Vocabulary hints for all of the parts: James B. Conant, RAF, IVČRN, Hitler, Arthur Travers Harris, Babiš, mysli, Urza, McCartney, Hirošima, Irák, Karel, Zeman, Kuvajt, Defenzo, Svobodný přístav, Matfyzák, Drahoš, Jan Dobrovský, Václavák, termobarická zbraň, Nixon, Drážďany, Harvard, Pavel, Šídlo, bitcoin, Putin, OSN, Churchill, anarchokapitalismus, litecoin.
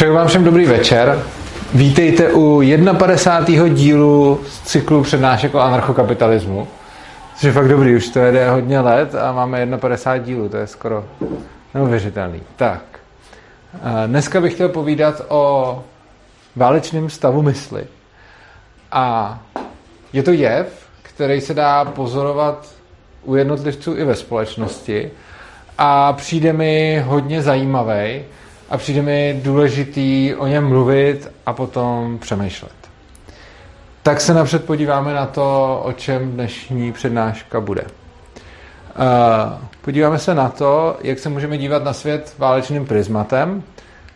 Přeju vám všem dobrý večer. Vítejte u 51. dílu z cyklu přednášek o anarchokapitalismu. Což je fakt dobrý, už to jede hodně let a máme 51 dílů, to je skoro neuvěřitelný. Tak, dneska bych chtěl povídat o válečném stavu mysli. A je to jev, který se dá pozorovat u jednotlivců i ve společnosti a přijde mi hodně zajímavý a přijde mi důležitý o něm mluvit a potom přemýšlet. Tak se napřed podíváme na to, o čem dnešní přednáška bude. Podíváme se na to, jak se můžeme dívat na svět válečným prismatem,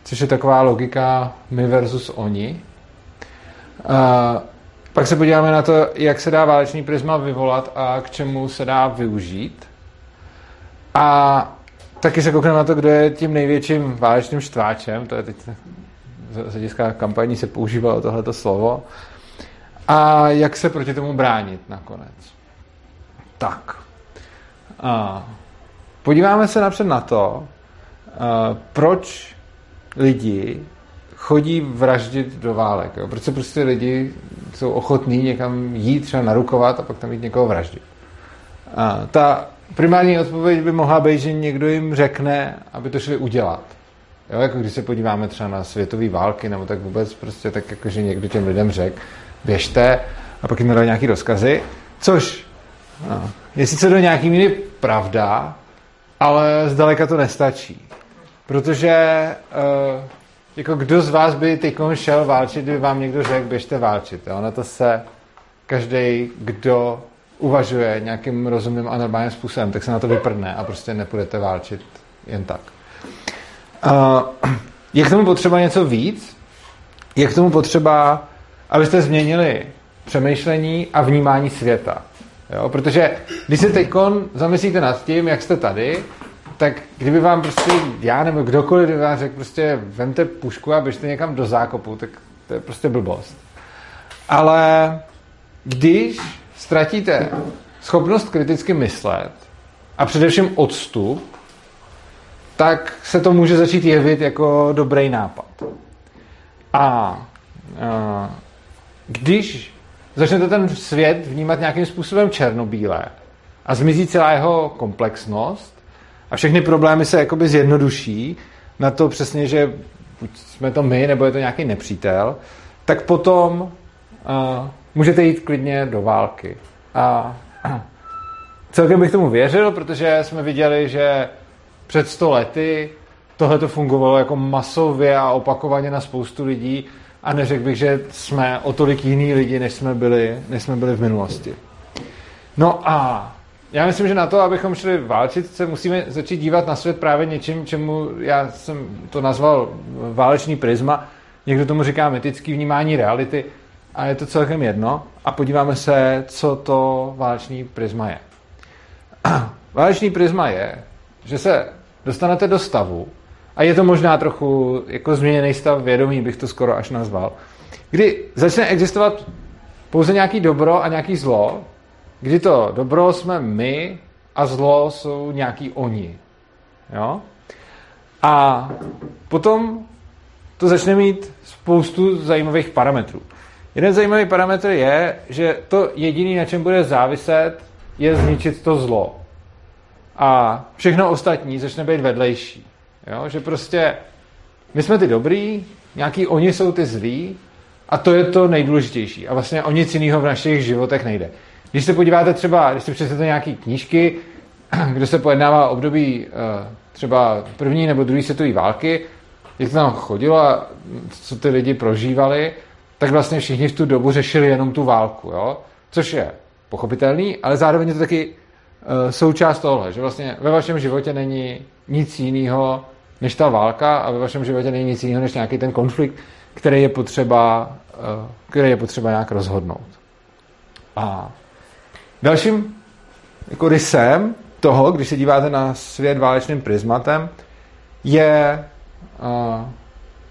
což je taková logika my versus oni. Pak se podíváme na to, jak se dá válečný prisma vyvolat a k čemu se dá využít. A taky se koukneme na to, kdo je tím největším válečným štváčem. To je teď zadiska kampaní, se používalo tohleto slovo. A jak se proti tomu bránit nakonec. Tak. Podíváme se napřed na to, proč lidi chodí vraždit do válek. Jo? Proč se prostě lidi jsou ochotní někam jít, třeba narukovat a pak tam jít někoho vraždit. Ta primární odpověď by mohla být, že někdo jim řekne, aby to šli udělat. Jo? Jako když se podíváme třeba na světové války nebo tak vůbec, prostě tak jako, že někdo těm lidem řekl, běžte, a pak jim dali nějaký rozkazy, což je sice do nějaký míry pravda, ale zdaleka to nestačí. Protože jako kdo z vás by teď šel válčit, kdyby vám někdo řekl, běžte válčit. Jo? Na to se každej, kdo uvažuje nějakým rozumným a normálním způsobem, tak se na to vyprdne a prostě nepůjdete válčit jen tak. Je k tomu potřeba něco víc? Je k tomu potřeba, abyste změnili přemýšlení a vnímání světa. Jo? Protože když se teďkon zamyslíte nad tím, jak jste tady, tak kdyby vám prostě já nebo kdokoliv kdyby vám řekl prostě vemte pušku a běžte někam do zákopu, tak to je prostě blbost. Ale když ztratíte schopnost kriticky myslet a především odstup, tak se to může začít jevit jako dobrý nápad. A když začnete ten svět vnímat nějakým způsobem černobílé a zmizí celá jeho komplexnost, a všechny problémy se jakoby zjednoduší na to přesně, že buď jsme to my, nebo je to nějaký nepřítel, tak potom můžete jít klidně do války. A celkem bych tomu věřil, protože jsme viděli, že před 100 lety tohle to fungovalo jako masově a opakovaně na spoustu lidí a neřekl bych, že jsme o tolik jiný lidi, než jsme byli v minulosti. No a já myslím, že na to, abychom šli válčit, se musíme začít dívat na svět právě něčím, čemu já jsem to nazval válečný prisma. Někdo tomu říká mytický vnímání reality a je to celkem jedno. A podíváme se, co to válečný prisma je. Válečný prisma je, že se dostanete do stavu, a je to možná trochu jako změněný stav vědomí, bych to skoro až nazval, kdy začne existovat pouze nějaký dobro a nějaký zlo, kdy to dobro jsme my a zlo jsou nějaký oni. Jo? A potom to začne mít spoustu zajímavých parametrů. Jeden zajímavý parametr je, že to jediné, na čem bude záviset, je zničit to zlo. A všechno ostatní začne být vedlejší. Jo? Že prostě my jsme ty dobrý, nějaký oni jsou ty zlí a to je to nejdůležitější. A vlastně o nic jiného v našich životech nejde. Když se podíváte třeba, když si přečtete nějaké knížky, kde se pojednává období třeba první nebo druhé světové války, jak to tam chodilo a co ty lidi prožívali, tak vlastně všichni v tu dobu řešili jenom tu válku, jo? Což je pochopitelný, ale zároveň je to taky součást tohle, že vlastně ve vašem životě není nic jiného než ta válka a ve vašem životě není nic jiného než nějaký ten konflikt, který je potřeba nějak rozhodnout. A dalším jako rysem toho, když se díváte na svět válečným prismatem, je,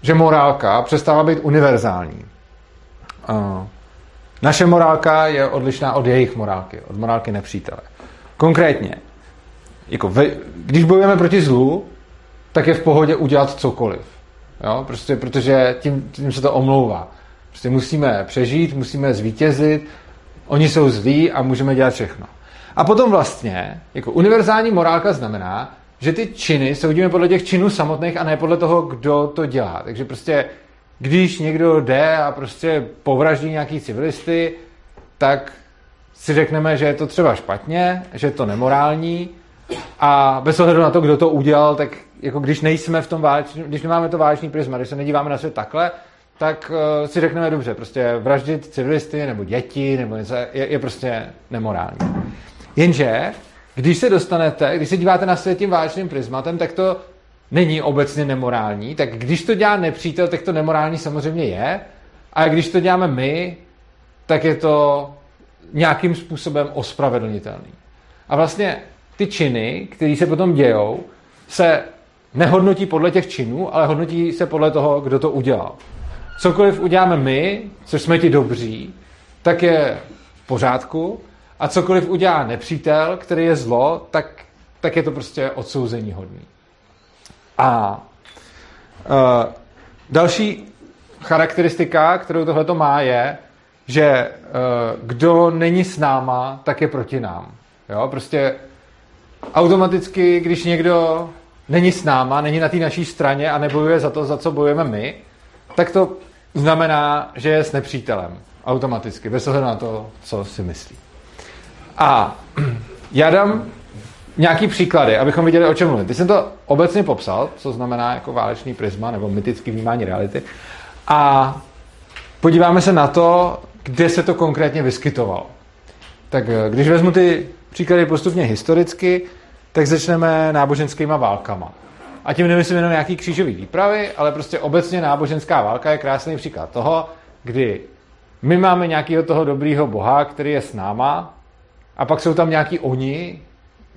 že morálka přestává být univerzální. Naše morálka je odlišná od jejich morálky, od morálky nepřítele. Konkrétně, jako když bojujeme proti zlu, tak je v pohodě udělat cokoliv. Jo? Prostě, protože tím se to omlouvá. Prostě musíme přežít, musíme zvítězit, oni jsou zlí a můžeme dělat všechno. A potom vlastně, jako univerzální morálka znamená, že ty činy soudíme podle těch činů samotných a ne podle toho, kdo to dělá. Takže prostě, když někdo jde a prostě povraždí nějaký civilisty, tak si řekneme, že je to třeba špatně, že je to nemorální a bez ohledu na to, kdo to udělal, tak jako když nejsme v tom když nemáme to vážný prisma, když se nedíváme na svět takhle, tak si řekneme dobře, prostě vraždit civilisty nebo děti nebo něco je prostě nemorální. Jenže, když se díváte na svět tím vážným prismatem, tak to není obecně nemorální, tak když to dělá nepřítel, tak to nemorální samozřejmě je, a když to děláme my, tak je to nějakým způsobem ospravedlnitelný. A vlastně ty činy, které se potom dějou, se nehodnotí podle těch činů, ale hodnotí se podle toho, kdo to udělal. Cokoliv uděláme my, což jsme ti dobří, tak je v pořádku, a cokoliv udělá nepřítel, který je zlo, tak je to prostě odsouzení hodný. A další charakteristika, kterou tohleto má, je, že kdo není s náma, tak je proti nám. Jo? Prostě automaticky, když někdo není s náma, není na té naší straně a nebojuje za to, za co bojujeme my, tak to znamená, že je s nepřítelem. Automaticky, bez ohledu na to, co si myslí. A já dám nějaký příklady, abychom viděli, o čem mluvím. Teď jsem to obecně popsal, co znamená jako válečný prisma nebo mytický vnímání reality. A podíváme se na to, kde se to konkrétně vyskytovalo. Tak když vezmu ty příklady postupně historicky, tak začneme náboženskýma válkama. A tím nemyslím jenom nějaký křížový výpravy, ale prostě obecně náboženská válka je krásný příklad toho, kdy my máme nějakého toho dobrýho boha, který je s náma, a pak jsou tam nějaký oni,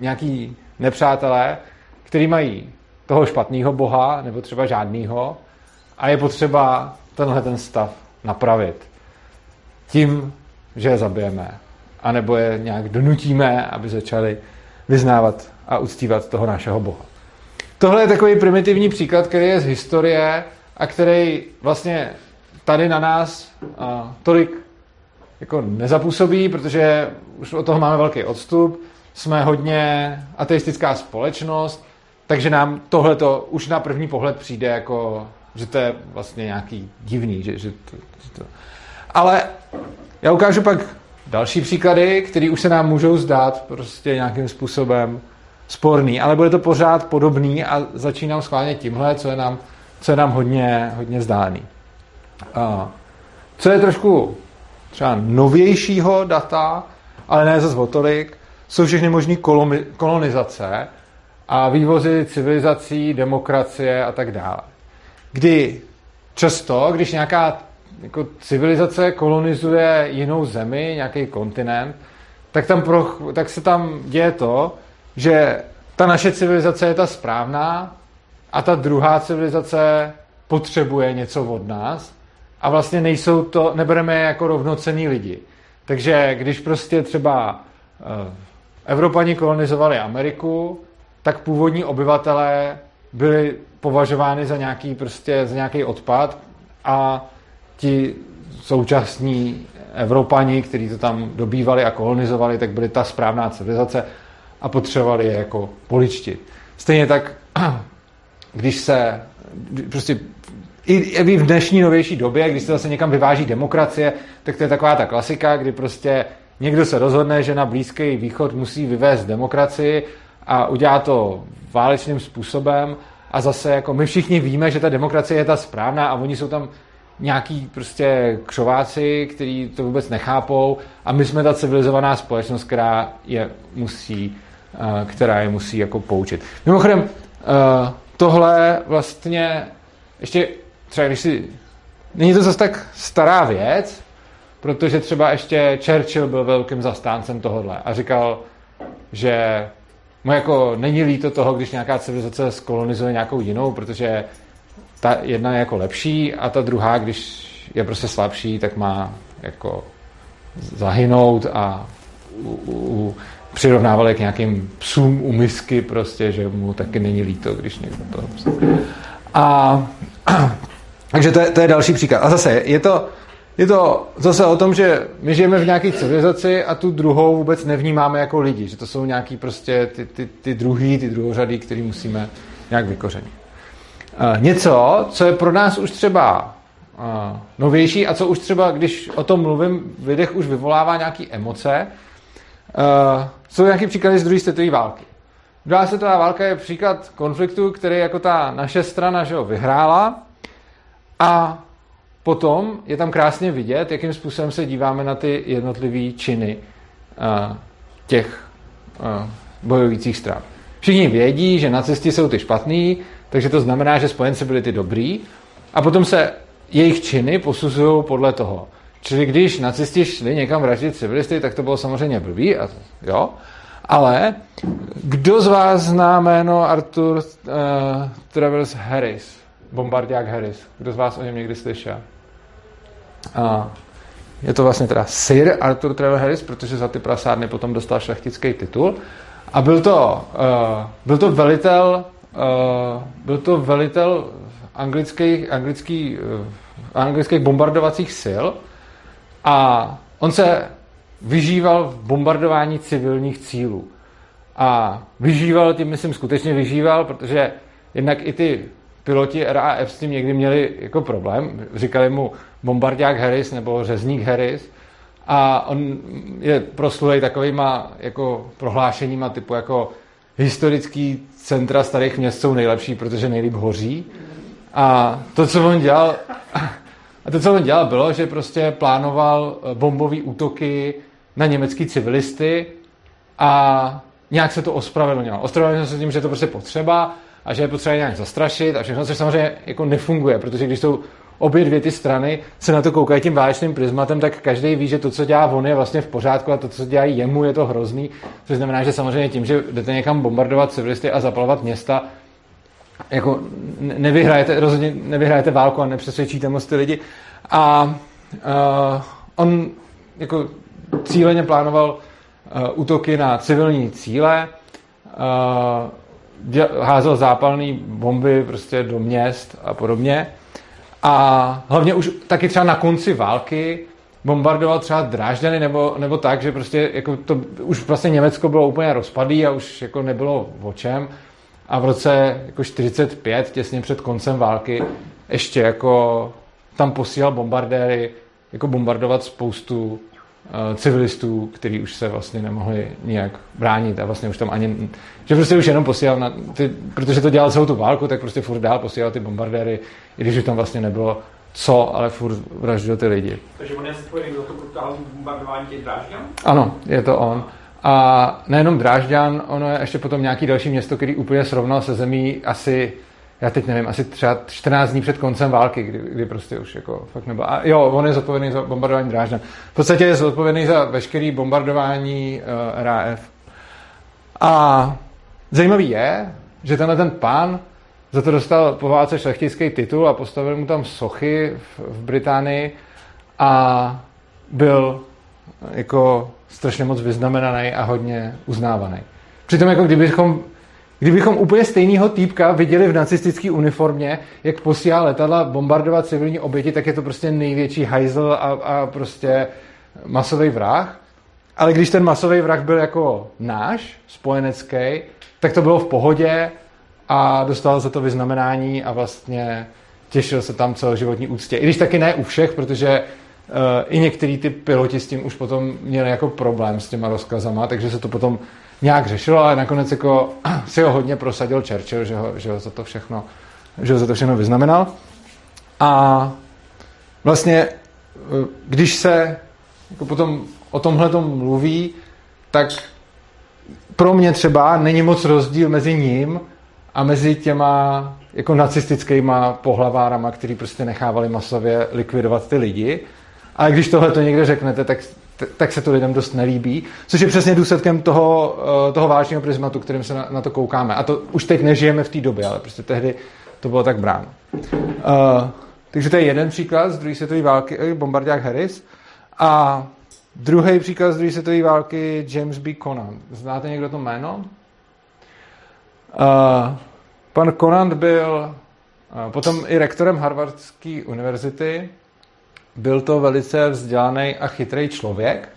nějaký nepřátelé, který mají toho špatného boha, nebo třeba žádnýho, a je potřeba tenhle ten stav napravit. Tím, že je zabijeme, anebo je nějak donutíme, aby začali vyznávat a uctívat toho našeho boha. Tohle je takový primitivní příklad, který je z historie a který vlastně tady na nás tolik jako nezapůsobí, protože už od toho máme velký odstup, jsme hodně ateistická společnost, takže nám tohleto už na první pohled přijde jako, že to je vlastně nějaký divný. Ale já ukážu pak další příklady, které už se nám můžou zdát prostě nějakým způsobem sporný, ale bude to pořád podobný a začínám schválně tímhle, co je nám hodně zdáný. Co je trošku třeba novějšího data, ale ne zase o tolik, jsou všechny možné kolonizace a vývozy civilizací, demokracie a tak dále. Kdy často, když nějaká jako civilizace kolonizuje jinou zemi, nějaký kontinent, tak se tam děje to, že ta naše civilizace je ta správná a ta druhá civilizace potřebuje něco od nás a vlastně nebereme je jako rovnocenní lidi. Takže když prostě třeba Evropani kolonizovali Ameriku, tak původní obyvatelé byli považováni za nějaký odpad a ti současní Evropani, kteří to tam dobývali a kolonizovali, tak byli ta správná civilizace a potřebovali je jako poličtit. Stejně tak, i v dnešní novější době, když se zase někam vyváží demokracie, tak to je taková ta klasika, kdy prostě někdo se rozhodne, že na Blízký východ musí vyvést demokracii a udělá to válečným způsobem a zase jako my všichni víme, že ta demokracie je ta správná a oni jsou tam nějaký prostě křováci, kteří to vůbec nechápou a my jsme ta civilizovaná společnost, která je musí jako poučit. Mimochodem, tohle vlastně ještě třeba není to zase tak stará věc, protože třeba ještě Churchill byl velkým zastáncem tohodle a říkal, že mu jako není líto toho, když nějaká civilizace skolonizuje nějakou jinou, protože ta jedna je jako lepší a ta druhá, když je prostě slabší, tak má jako zahynout a přirovnávali k nějakým psům u misky prostě, že mu taky není líto, když někdo to... A Takže to je další příklad. A zase je to zase o tom, že my žijeme v nějaké civilizaci a tu druhou vůbec nevnímáme jako lidi. Že to jsou nějaký prostě ty druhořady, který musíme nějak vykořenit. Něco, co je pro nás už třeba novější a co už třeba, když o tom mluvím, v lidech už vyvolává nějaké emoce, jsou nějaké příklady z druhé světové války. Druhá světová válka je příklad konfliktu, který jako ta naše strana vyhrála, a potom je tam krásně vidět, jakým způsobem se díváme na ty jednotlivé činy těch bojujících stran. Všichni vědí, že nacisti jsou ty špatný, takže to znamená, že spojenci byli ty dobrý, a potom se jejich činy posuzují podle toho. Čili když nacisti šli někam vraždit civilisty, tak to bylo samozřejmě blbý, jo? Ale kdo z vás zná jméno Arthur Travers Harris? Bombardák Harris. Kdo z vás o něm někdy slyšel? Je to vlastně teda Sir Arthur Travers Harris, protože za ty prasárny potom dostal šlechtický titul. A byl to velitel anglických bombardovacích sil a on se vyžíval v bombardování civilních cílů. A vyžíval, protože jednak i ty piloti RAF s tím někdy měli jako problém. Říkali mu bombardák Harris nebo řezník Harris a on je proslulej takovýma jako prohlášeníma typu jako historický centra starých měst jsou nejlepší, protože nejlíp hoří. A to, co on dělal, bylo, že prostě plánoval bombové útoky na německý civilisty a nějak se to ospravedlnilo. Ospravedlnilo se tím, že je to prostě potřeba a že je potřeba nějak zastrašit a všechno, což samozřejmě jako nefunguje, protože když jsou obě dvě ty strany se na to koukají tím válečným prismatem, tak každý ví, že to, co dělá on, je vlastně v pořádku a to, co dělá jemu, je to hrozný, což znamená, že samozřejmě tím, že jdete někam bombardovat civilisty a zapalovat města, jako rozhodně nevyhrajete válku a nepřesvědčíte moc ty lidi. A on jako cíleně plánoval útoky na civilní cíle, házel zápalné bomby prostě do měst a podobně. A hlavně už taky třeba na konci války bombardoval třeba Drážďany nebo tak, že prostě jako to už vlastně Německo bylo úplně rozpadlý a už jako nebylo o čem. A v roce jako 45, těsně před koncem války, ještě jako tam posílal bombardéry jako bombardovat spoustu civilistů, kteří už se vlastně nemohli nijak bránit a vlastně už tam ani... Že prostě už jenom posílal, protože to dělal celou tu válku, tak prostě furt dál posílal ty bombardéry, i když už tam vlastně nebylo co, ale furt vraždil ty lidi. Takže on je spojený, kdo to protáhl bombardování těch Drážďan? Ano, je to on. A nejenom Drážďan, ono je ještě potom nějaký další město, který úplně srovnal se zemí asi, já teď nevím, asi třeba 14 dní před koncem války, kdy prostě už jako fakt nebyl. A jo, on je zodpovědný za bombardování Drážďan. V podstatě je zodpovědný za veškerý bombardování RAF. A zajímavý je, že tenhle ten pán za to dostal po válce šlechtický titul a postavili mu tam sochy v Británii a byl jako strašně moc vyznamenaný a hodně uznávaný. Přitom jako kdybychom úplně stejného týpka viděli v nacistické uniformě, jak posílá letadla bombardovat civilní oběti, tak je to prostě největší hajzl a prostě masový vrah. Ale když ten masový vrah byl jako náš, spojenecký, tak to bylo v pohodě a dostal za to vyznamenání a vlastně těšil se tam celoživotní úctě. I když taky ne u všech, protože i některý ty piloti s tím už potom měli jako problém s těma rozkazama, takže se to potom nějak řešilo, ale nakonec jako si ho hodně prosadil Churchill, že ho za to všechno vyznamenal. A vlastně, když se jako potom o tomhletom mluví, tak pro mě třeba není moc rozdíl mezi ním a mezi těma jako nacistickýma pohlavárama, který prostě nechávali masově likvidovat ty lidi. A když tohle to někde řeknete, tak se to lidem dost nelíbí, což je přesně důsledkem toho válečného prismatu, kterým se na to koukáme. A to už teď nežijeme v té době, ale prostě tehdy to bylo tak bráno. Takže to je jeden příklad z druhé světové války, bombardák Harris. A druhý příklad z druhé světové války, James B. Conant. Znáte někdo to jméno? Pan Conant byl Potom i rektorem Harvardské univerzity. Byl to velice vzdělaný a chytrý člověk.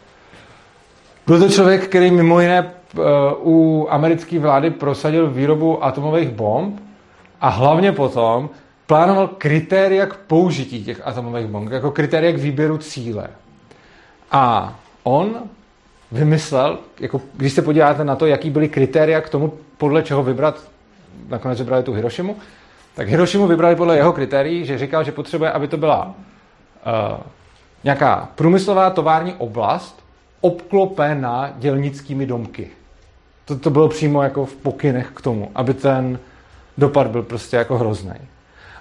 Byl to člověk, který mimo jiné u americké vlády prosadil výrobu atomových bomb a hlavně potom plánoval kritéria k použití těch atomových bomb, jako kritéria k výběru cíle. A on vymyslel, jako když se podíváte na to, jaký byly kritéria k tomu, podle čeho vybrat, nakonec vybrali tu Hirošimu, tak Hirošimu vybrali podle jeho kritérií, že říkal, že potřebuje, aby to byla nějaká průmyslová tovární oblast obklopená dělnickými domky. To bylo přímo jako v pokynech k tomu, aby ten dopad byl prostě jako hrozný.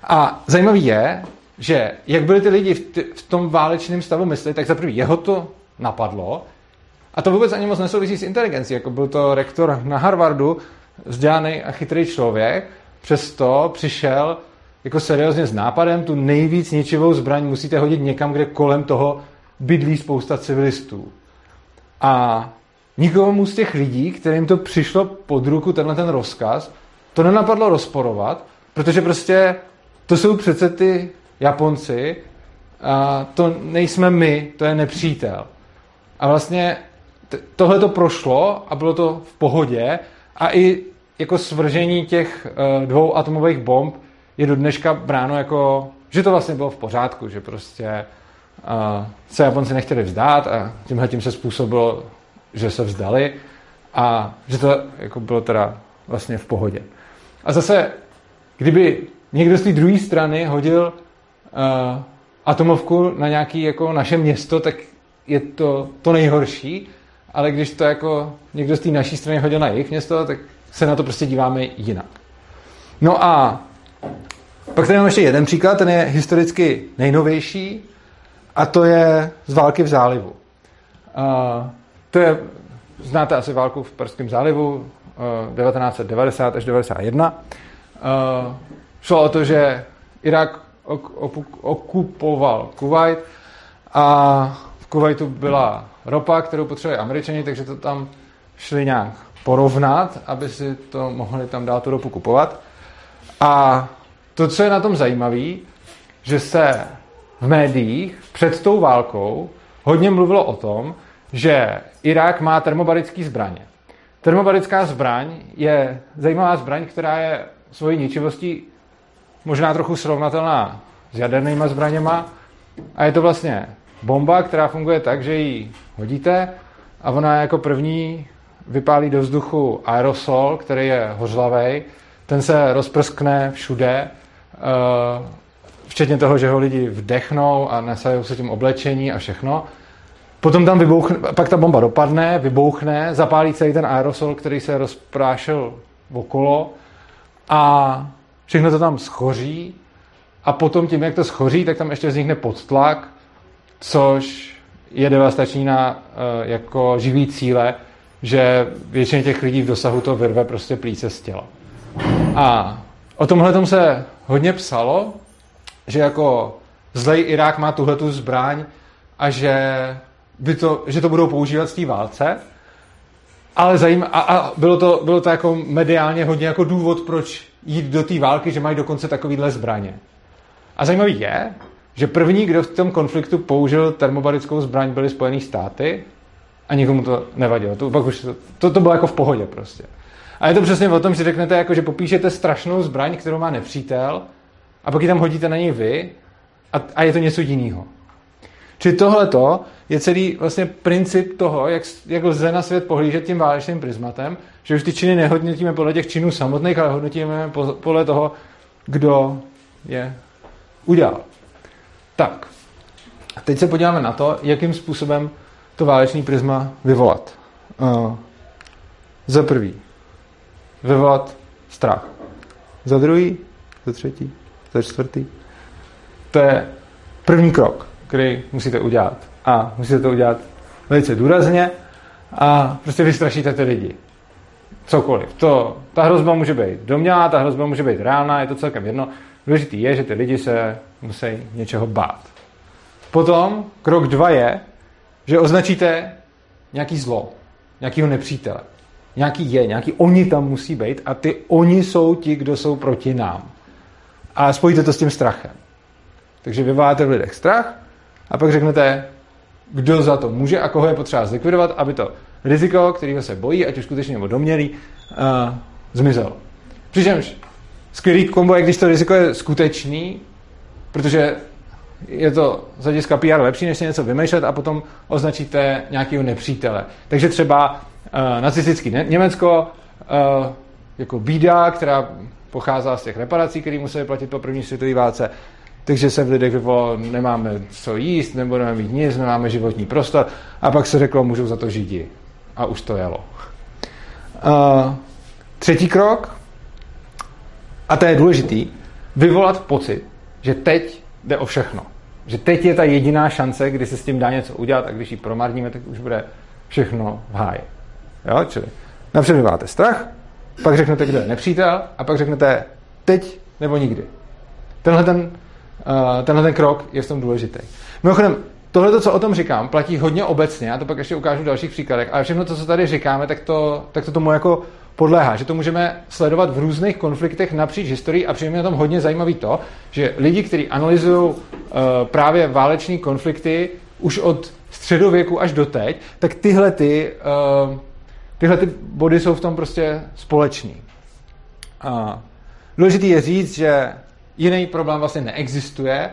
A zajímavý je, že jak byli ty lidi v tom válečném stavu mysli, tak za prvý jeho to napadlo a to vůbec ani moc nesouvisí s inteligencí, jako byl to rektor na Harvardu, vzdělaný a chytrý člověk, přesto přišel jako seriózně s nápadem, tu nejvíc ničivou zbraň musíte hodit někam, kde kolem toho bydlí spousta civilistů. A nikomu z těch lidí, kterým to přišlo pod ruku tenhle ten rozkaz, to nenapadlo rozporovat, protože prostě to jsou přece ty Japonci a to nejsme my, to je nepřítel. A vlastně tohle to prošlo a bylo to v pohodě a i jako svržení těch dvou atomových bomb je do dneška bráno jako, že to vlastně bylo v pořádku, že prostě se Japonci nechtěli vzdát a tímhletím se způsobilo, že se vzdali a že to jako bylo teda vlastně v pohodě. A zase, kdyby někdo z té druhé strany hodil atomovku na nějaký jako naše město, tak je to nejhorší, ale když to jako někdo z té naší strany hodil na jejich město, tak se na to prostě díváme jinak. No a pak tady mám ještě jeden příklad, ten je historicky nejnovější a to je z války v zálivu. To je, znáte asi válku v Perském zálivu 1990 až 1991. Šlo o to, že Irák okupoval Kuvajt a v Kuvajtu byla ropa, kterou potřebovali Američani, takže to tam šli nějak porovnat, aby si to mohli tam dál tu ropu kupovat. A to, co je na tom zajímavé, že se v médiích před tou válkou hodně mluvilo o tom, že Irák má termobarické zbraně. Termobarická zbraň je zajímavá zbraň, která je svojí ničivostí možná trochu srovnatelná s jadernýma zbraněma a je to vlastně bomba, která funguje tak, že ji hodíte a ona jako první vypálí do vzduchu aerosol, který je hořlavej, ten se rozprskne všude, včetně toho, že ho lidi vdechnou a nasajou se tím oblečení a všechno. Potom tam vybouchne, pak ta bomba dopadne, vybouchne, zapálí celý ten aerosol, který se rozprášil okolo a všechno to tam schoří a potom tím, jak to schoří, tak tam ještě vznikne podtlak, což je devastační na jako živý cíle, že většině těch lidí v dosahu to vyrve prostě plíce z těla. A o tomhletom se hodně psalo, že jako zlej Irák má tuhletu zbraň a že to budou používat v té válce. Ale bylo to jako mediálně hodně jako důvod, proč jít do té války, že mají dokonce takovýhle zbraně. A zajímavý je, že první, kdo v tom konfliktu použil termobarickou zbraň, byly Spojené státy a nikomu to nevadilo. To bylo jako v pohodě prostě. A je to přesně o tom, že řeknete, jako, že popíšete strašnou zbraň, kterou má nepřítel a pak ji tam hodíte na něj vy a je to něco jiného. Čili tohleto je celý vlastně princip toho, jak lze na svět pohlížet tím válečným prismatem, že už ty činy nehodnotíme podle těch činů samotných, ale hodnotíme podle toho, kdo je udělal. Tak, teď se podíváme na to, jakým způsobem to válečný prisma vyvolat. Za prvý, vyvolat strach. Za druhý, za třetí, za čtvrtý. To je první krok, který musíte udělat. A musíte to udělat velice důrazně a prostě vystrašíte ty lidi. Cokoliv. Ta hrozba může být domnělá, ta hrozba může být reálná, je to celkem jedno. Důležité je, že ty lidi se musí něčeho bát. Potom krok 2 je, že označíte nějaký zlo, nějakýho nepřítele. Nějaký oni tam musí být a ty oni jsou ti, kdo jsou proti nám. a spojíte to s tím strachem. Takže vyvoláte v lidech strach a pak řeknete, kdo za to může a koho je potřeba zlikvidovat, aby to riziko, kterého se bojí, ať už skutečně nebo domnělý, zmizelo. Přičemž skvělý kombo je, když to riziko je skutečný, protože je to z hlediska PR lepší, než si něco vymýšlet a potom označíte nějakého nepřítele. Takže třeba nacistický Německo jako bída, která pocházela z těch reparací, které museli platit po první světové válce, takže se v lidech vyvolalo, nemáme co jíst, nebudeme mít nic, nemáme životní prostor a pak se řeklo, můžou za to Židi. A už to jelo. Třetí krok, a to je důležitý, vyvolat pocit, že teď jde o všechno. Že teď je ta jediná šance, kdy se s tím dá něco udělat a když ji promarníme, tak už bude všechno v háji. Jo? Čili napřed vyvoláte strach, pak řeknete, kdo je nepřítel a pak řeknete teď nebo nikdy. Tenhle ten krok je v tom důležitý. Mimochodem, tohle, co o tom říkám, platí hodně obecně, já to pak ještě ukážu v dalších příkladech, ale všechno, co tady říkáme, tak to tomu jako podléhá, že to můžeme sledovat v různých konfliktech napříč historii a přijde mi na tom hodně zajímavý to, že lidi, kteří analyzují právě váleční konflikty už od středověku až do teď, tak tyhle ty body jsou v tom prostě společný. Důležitý je říct, že jiný problém vlastně neexistuje,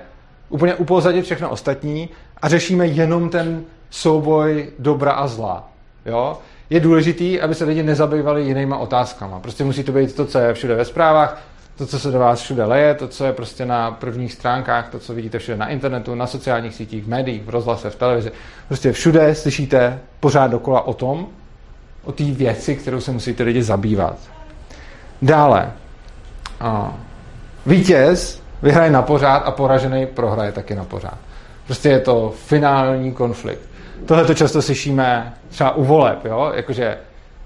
úplně upozadit všechno ostatní a řešíme jenom ten souboj dobra a zla. Jo? Je důležitý, aby se lidi nezabývali jinýma otázkama. Prostě musí to být to, co je všude ve zprávách, to, co se do vás všude leje, to, co je prostě na prvních stránkách, to, co vidíte všude na internetu, na sociálních sítích, v médiích, v rozhlase, v televizi. Prostě všude slyšíte pořád dokola o tom, o té věci, kterou se musíte lidi zabývat. Dále. Vítěz vyhraje na pořád a poražený prohraje taky na pořád. Prostě je to finální konflikt. Tohle to často slyšíme třeba u voleb, jo? Jakože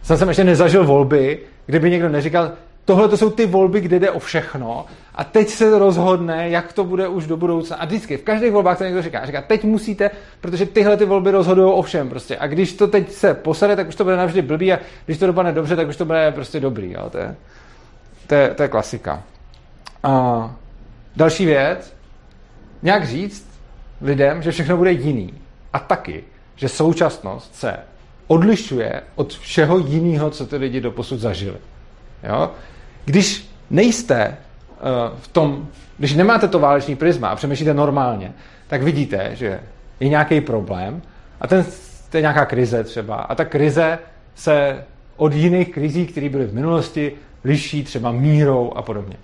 jsem ještě nezažil volby, kdyby někdo neříkal, tohle to jsou ty volby, kde jde o všechno a teď se rozhodne, jak to bude už do budoucna. A vždycky, v každých volbách to někdo říká, teď musíte, protože tyhle ty volby rozhodují o všem prostě. A když to teď se posade, tak už to bude navždy blbý a když to dopadne dobře, tak už to bude prostě dobrý. Jo? To je klasika. A další věc, nějak říct lidem, že všechno bude jiný. A taky, že současnost se odlišuje od všeho jiného, co ty lidi doposud zažili. Jo? Když nejste v tom, když nemáte to váleční prisma a přemýšlíte normálně, tak vidíte, že je nějaký problém a to je nějaká krize třeba. A ta krize se od jiných krizí, které byly v minulosti, liší třeba mírou a podobně.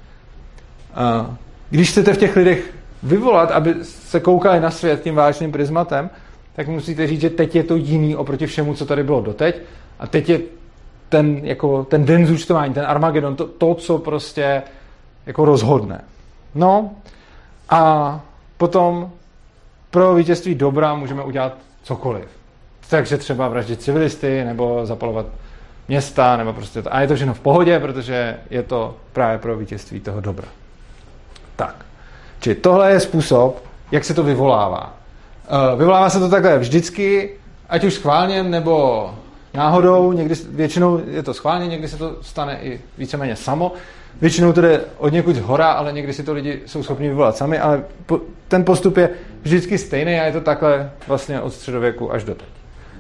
Když chcete v těch lidech vyvolat, aby se koukali na svět tím válečným prismatem, tak musíte říct, že teď je to jiný oproti všemu, co tady bylo doteď. A teď je ten den zúčtování, ten Armagedon, to, co prostě jako rozhodne. No a potom pro vítězství dobra můžeme udělat cokoliv. Takže třeba vraždit civilisty, nebo zapalovat města, nebo prostě to. A je to všechno v pohodě, protože je to právě pro vítězství toho dobra. Tak. Čili tohle je způsob, jak se to vyvolává. Vyvolává se to takhle vždycky, ať už schválně nebo náhodou, někdy, většinou je to schválně, někdy se to stane i víceméně samo. Většinou to jde od někud zhora, ale někdy si to lidi jsou schopni vyvolat sami, ale ten postup je vždycky stejný a je to takhle vlastně od středověku až do teď.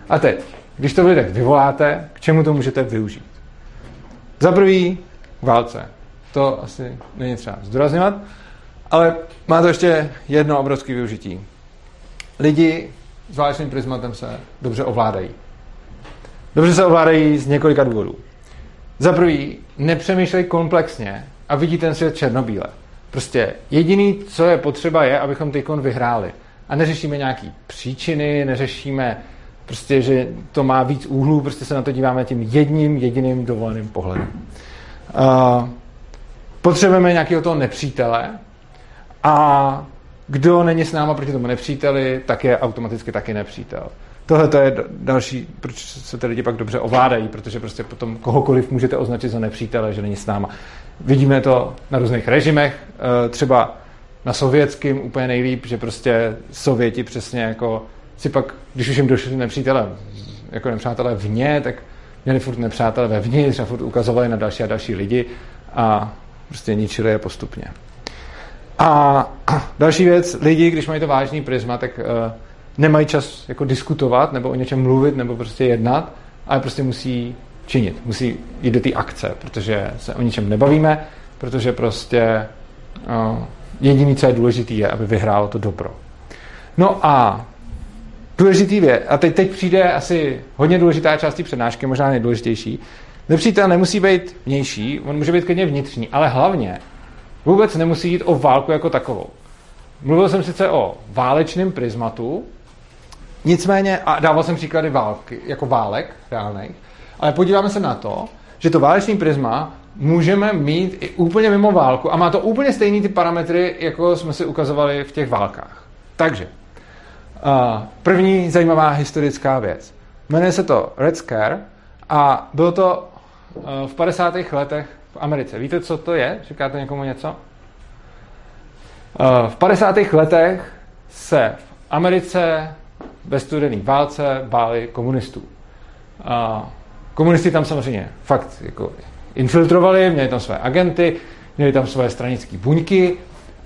A teď, když to v lidech vyvoláte, k čemu to můžete využít? Za prvý k válce. To asi není třeba zdůrazňovat, ale má to ještě jedno obrovské využití. Lidi s válečným prismatem se dobře ovládají. Dobře se ovládají z několika důvodů. Za prvý, nepřemýšlej komplexně a vidí ten svět černobíle. Prostě jediný, co je potřeba, je, abychom teďkon vyhráli. A neřešíme nějaký příčiny, neřešíme prostě, že to má víc úhlů, prostě se na to díváme tím jedním, jediným dovoleným pohledem. Potřebujeme nějakého toho nepřítele a kdo není s náma proti tomu nepříteli, tak je automaticky taky nepřítel. Tohle to je další, proč se ty lidi pak dobře ovládají, protože prostě potom kohokoliv můžete označit za nepřítele, že není s náma. Vidíme to na různých režimech, třeba na sovětském úplně nejlíp, že prostě Sověti přesně jako si pak, když už jim došli nepřítele, jako nepřátelé vně, tak měli furt nepřátelé vevnitř a furt ukazovali na další a další lidi a prostě ničili je postupně. A další věc, lidi, když mají to vážný prisma, tak nemají čas jako diskutovat nebo o něčem mluvit nebo prostě jednat, ale prostě musí činit, musí jít do té akce, protože se o ničem nebavíme, protože prostě jediný, co je důležitý, je, aby vyhrálo to dobro. No a důležitý je, a teď přijde asi hodně důležitá část té přednášky, možná nejdůležitější, nepřítel nemusí být vnější, on může být klidně vnitřní, ale hlavně vůbec nemusí jít o válku jako takovou. Mluvil jsem sice o válečném prismatu, nicméně, a dával jsem příklady války, jako válek reálných, ale podíváme se na to, že to válečný prisma můžeme mít i úplně mimo válku a má to úplně stejný ty parametry, jako jsme si ukazovali v těch válkách. Takže, první zajímavá historická věc. Jmenuje se to Red Scare a bylo to v 50. letech v Americe. Víte, co to je? Říkáte někomu něco? V 50. letech se v Americe ve studené válce báli komunistů. Komunisti tam samozřejmě fakt jako infiltrovali, měli tam své agenty, měli tam své stranické buňky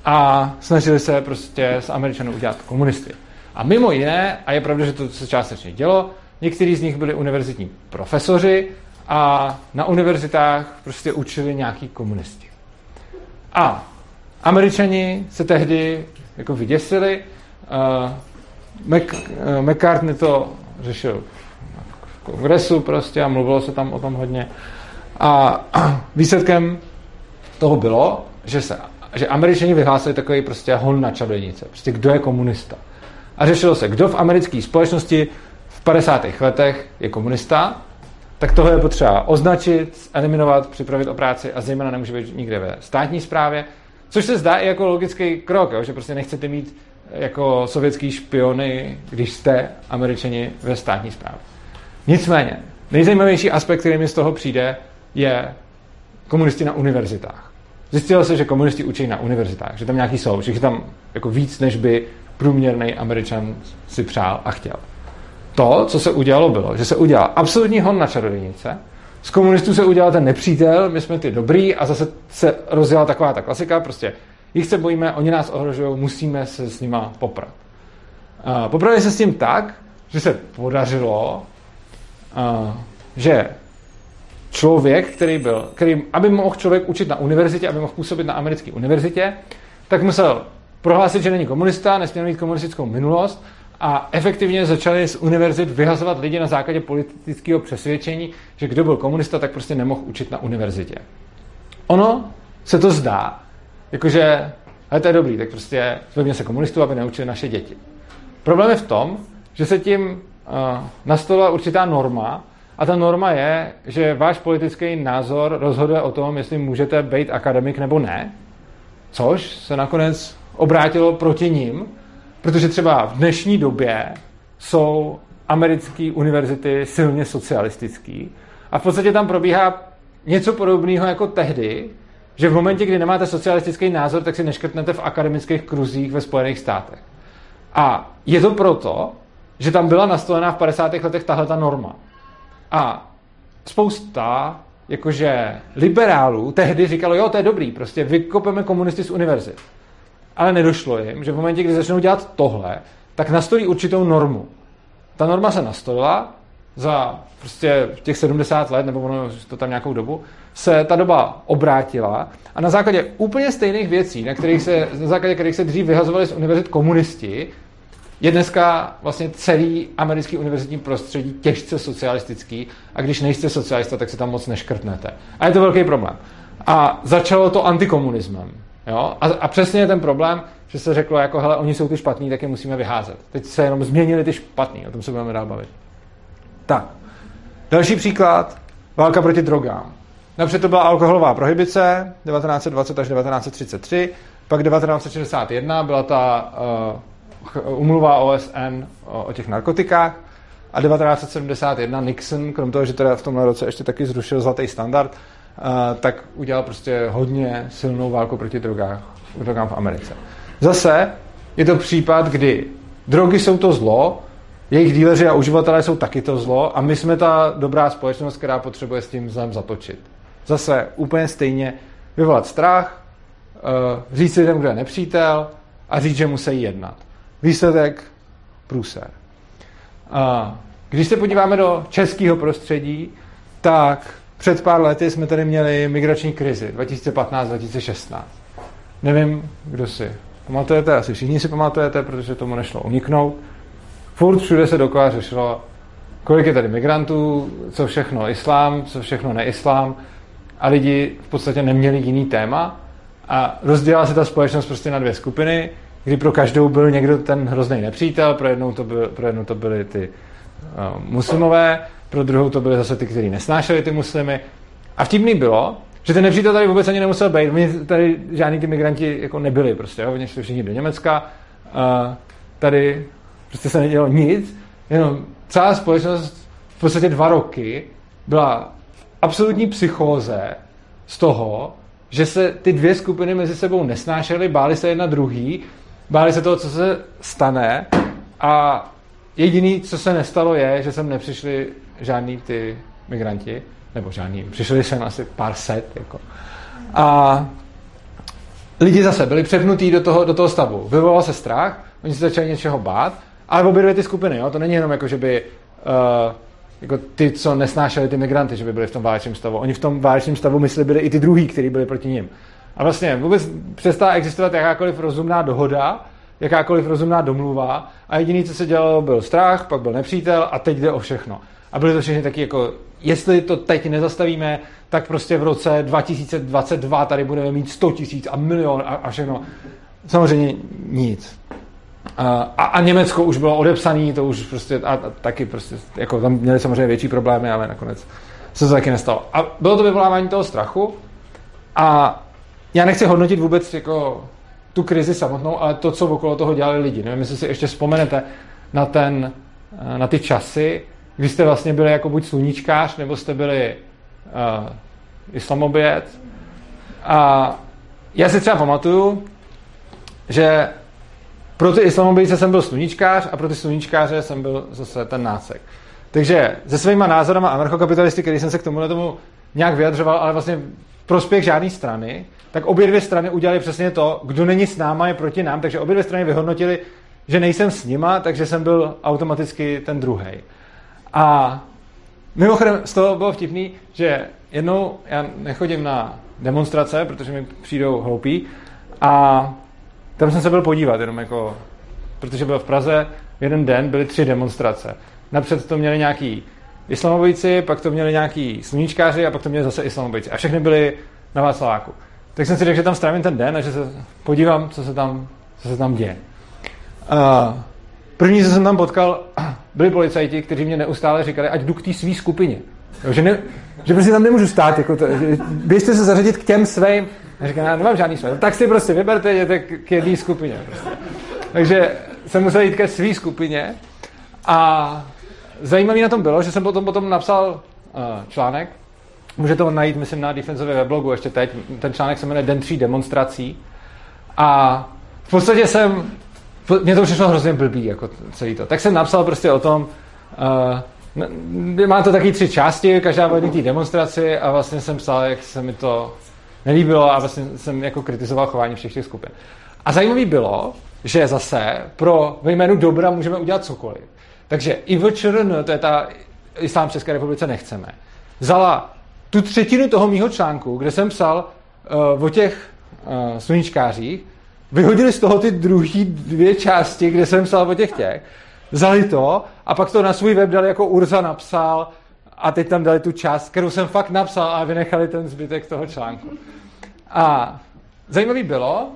a snažili se prostě z Američanů udělat komunisty. A mimo jiné, a je pravda, že to se částečně dělo, někteří z nich byli univerzitní profesoři a na univerzitách prostě učili nějaký komunisti. A Američani se tehdy jako vyděsili, McCartney to řešil v kongresu prostě a mluvilo se tam o tom hodně. A výsledkem toho bylo, že Američani vyhlásili takový prostě hon na čarodějnice. Prostě kdo je komunista. A řešilo se, kdo v americké společnosti v 50. letech je komunista, tak tohle je potřeba označit, eliminovat, připravit o práci a zejména nemůže být nikde ve státní správě. Což se zdá i jako logický krok, jo? Že prostě nechcete mít jako sovětský špiony, když jste Američani ve státní správě. Nicméně, nejzajímavější aspekt, který mi z toho přijde, je komunisti na univerzitách. Zjistilo se, že komunisti učí na univerzitách, že tam nějaký jsou, že je tam jako víc, než by průměrný Američan si přál a chtěl. To, co se udělalo, bylo, že se udělal absolutní hon na čarodějnice, z komunistů se udělal ten nepřítel, my jsme ty dobrý a zase se rozjela taková ta klasika, prostě jich se bojíme, oni nás ohrožují, musíme se s nima poprat. Popravili se s tím tak, že se podařilo, že člověk, který aby mohl člověk učit na univerzitě, aby mohl působit na americké univerzitě, tak musel prohlásit, že není komunista, nesměl mít komunistickou minulost a efektivně začali z univerzit vyhazovat lidi na základě politického přesvědčení, že kdo byl komunista, tak prostě nemohl učit na univerzitě. Ono se to zdá, jakože, ale to je dobrý, tak prostě zbavíme se komunistů, aby neučili naše děti. Problém je v tom, že se tím nastolila určitá norma, a ta norma je, že váš politický názor rozhoduje o tom, jestli můžete být akademik nebo ne, což se nakonec obrátilo proti nim, protože třeba v dnešní době jsou americké univerzity silně socialistické a v podstatě tam probíhá něco podobného jako tehdy, že v momentě, kdy nemáte socialistický názor, tak si neškrtnete v akademických kruzích ve Spojených státech. A je to proto, že tam byla nastolená v 50. letech tahleta norma. A spousta jakože liberálů tehdy říkalo, jo, to je dobrý, prostě vykopeme komunisty z univerzit. Ale nedošlo jim, že v momentě, kdy začnou dělat tohle, tak nastolí určitou normu. Ta norma se nastolila za prostě těch 70 let, nebo ono to tam nějakou dobu, se ta doba obrátila a na základě úplně stejných věcí, na základě kterých se dřív vyhazovali z univerzit komunisti, je dneska vlastně celý americký univerzitní prostředí těžce socialistický a když nejste socialista, tak se tam moc neškrtnete. A je to velký problém. A začalo to antikomunismem. Jo? A přesně je ten problém, že se řeklo jako, hele, oni jsou ty špatní, tak je musíme vyházet. Teď se jenom změnili ty špatný, o tom se budeme dál bavit. Tak, další příklad, válka proti drogám. Napřed to byla alkoholová prohibice, 1920 až 1933, pak 1961 byla ta umluva OSN o těch narkotikách a 1971 Nixon, krom toho, že teda v tomhle roce ještě taky zrušil zlatý standard, tak udělal prostě hodně silnou válku proti drogám v Americe. Zase je to případ, kdy drogy jsou to zlo, jejich díleři a uživatelé jsou taky to zlo a my jsme ta dobrá společnost, která potřebuje s tím zlem zatočit. Zase úplně stejně vyvolat strach, říct lidem, kdo je nepřítel, a říct, že musí jednat. Výsledek průser. Když se podíváme do českého prostředí, tak před pár lety jsme tady měli migrační krizi 2015-2016. Nevím, kdo si pamatujete, asi všichni si pamatujete, protože tomu nešlo uniknout. Furt všude se dokola řešilo, kolik je tady migrantů, co všechno islám, co všechno neislám, a lidi v podstatě neměli jiný téma a rozdělala se ta společnost prostě na dvě skupiny, kdy pro každou byl někdo ten hrozný nepřítel, pro jednou to byly ty muslimové, pro druhou to byly zase ty, kteří nesnášeli ty muslimy. A vtipný bylo, že ten nepřítel tady vůbec ani nemusel být. Oni tady žádní ty migranti jako nebyli prostě, jo? Oni šli všichni do Německa, tady prostě se nedělo nic, jenom celá společnost v podstatě 2 roky byla absolutní psychóze z toho, že se ty dvě skupiny mezi sebou nesnášely, báli se jedna druhý, báli se toho, co se stane, a jediný, co se nestalo, je, že sem nepřišli žádní ty migranti, nebo žádní, přišli sem asi pár set, jako. A lidi zase byli přepnutí do toho stavu. Vyvolal se strach, oni se začali něčeho bát, ale obě dvě ty skupiny, jo? To není jenom jako, že by jako ty, co nesnášeli ty migranty, že by byli v tom válečném stavu. Oni v tom válečném stavu mysli byli i ty druhý, kteří byli proti nim. A vlastně vůbec přestala existovat jakákoliv rozumná dohoda, jakákoliv rozumná domluva, a jediný, co se dělalo, byl strach, pak byl nepřítel a teď jde o všechno. A byly to všechny taky jako, jestli to teď nezastavíme, tak prostě v roce 2022 tady budeme mít 100 000 a milion a všechno. Samozřejmě nic. A Německo už bylo odepsané, to už prostě, a taky prostě, jako tam měli samozřejmě větší problémy, ale nakonec se to taky nestalo. A bylo to vyvolávání toho strachu a já nechci hodnotit vůbec jako tu krizi samotnou, ale to, co okolo toho dělali lidi. Nevím, jestli si ještě vzpomenete na ty časy, kdy jste vlastně byli jako buď sluníčkář, nebo jste byli islamoběd. A já si třeba pamatuju, že pro ty islamobějce jsem byl sluníčkář a pro ty sluníčkáře jsem byl zase ten nácek. Takže se svýma názorama anarchokapitalisty, který jsem se k tomu nějak vyjadřoval, ale vlastně prospěch žádné strany, tak obě dvě strany udělali přesně to, kdo není s náma, je proti nám, takže obě dvě strany vyhodnotili, že nejsem s nima, takže jsem byl automaticky ten druhej. A mimochodem z toho bylo vtipný, že jednou já nechodím na demonstrace, protože mi přijdou hloupí, a tam jsem se byl podívat, jenom jako, protože byl v Praze, jeden den byly 3 demonstrace. Napřed to měli nějaký islamobojci, pak to měli nějaký sluníčkáři a pak to měli zase islamobojci. A všechny byli na Václaváku. Tak jsem si řekl, že tam strávím ten den a že se podívám, co se tam děje. První, co jsem tam potkal, byli policajti, kteří mě neustále říkali, ať jdu k té svý skupině. Že prostě tam nemůžu stát. Jako to, že běžte se zařadit k těm svým. A říkám, já nemám žádný svým. Tak si prostě vyberte, jděte k jedné skupině. Prostě. Takže jsem musel jít ke svý skupině. A zajímavý na tom bylo, že jsem potom napsal článek. Můžete ho najít, myslím, na Defenzově weblogu ještě teď. Ten článek se jmenuje Den 3 demonstrací. A v podstatě mě to přišlo hrozně blbý, jako celý to. Tak jsem napsal prostě o tom, má to taky 3 části, každá byla té demonstraci, a vlastně jsem psal, jak se mi to nelíbilo, a vlastně jsem jako kritizoval chování všech těch skupin. A zajímavý bylo, že zase ve jménu dobra můžeme udělat cokoliv. Takže IVČRN, to je ta Islám v České republice nechceme, vzala tu třetinu toho mýho článku, kde jsem psal o těch sluníčkářích, vyhodili z toho ty druhý 2 části, kde jsem psal o těch, vzali to a pak to na svůj web dali, jako Urza napsal, a teď tam dali tu část, kterou jsem fakt napsal, a vynechali ten zbytek toho článku. A zajímavý bylo,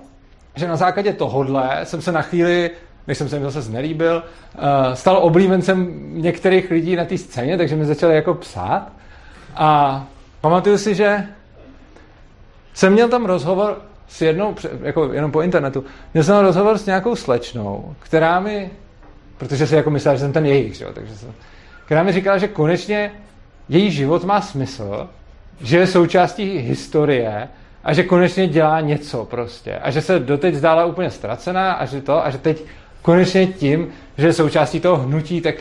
že na základě tohodle jsem se na chvíli, než jsem se jim zase znelíbil, stal oblíbencem některých lidí na té scéně, takže mi začali jako psát. A pamatuju si, že jsem měl tam rozhovor s jednou, jako jenom po internetu, měl jsem rozhovor s nějakou slečnou, která mi, protože si jako myslela, že jsem ten jejich, že jo, která mi říkala, že konečně její život má smysl, že je součástí historie a že konečně dělá něco prostě. A že se doteď zdála úplně ztracená a že teď konečně tím, že je součástí toho hnutí, tak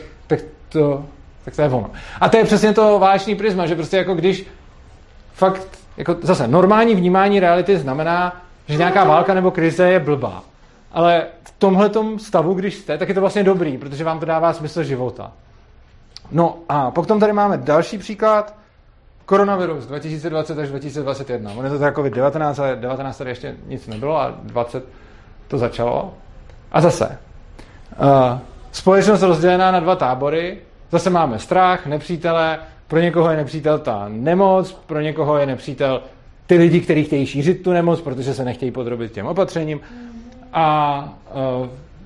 to je ono. A to je přesně to vážný prisma, že prostě jako když fakt, jako zase normální vnímání reality znamená, že nějaká válka nebo krize je blbá. Ale v tomhletom stavu, když jste, tak je to vlastně dobrý, protože vám to dává smysl života. No a potom tady máme další příklad. Koronavirus 2020 až 2021. Ono je to takový 19, ale 19 tady ještě nic nebylo a 20 to začalo. A zase. Společnost rozdělená na dva tábory. Zase máme strach, nepřítele. Pro někoho je nepřítel ta nemoc, pro někoho je nepřítel ty lidi, kteří chtějí šířit tu nemoc, protože se nechtějí podrobit těm opatřením. A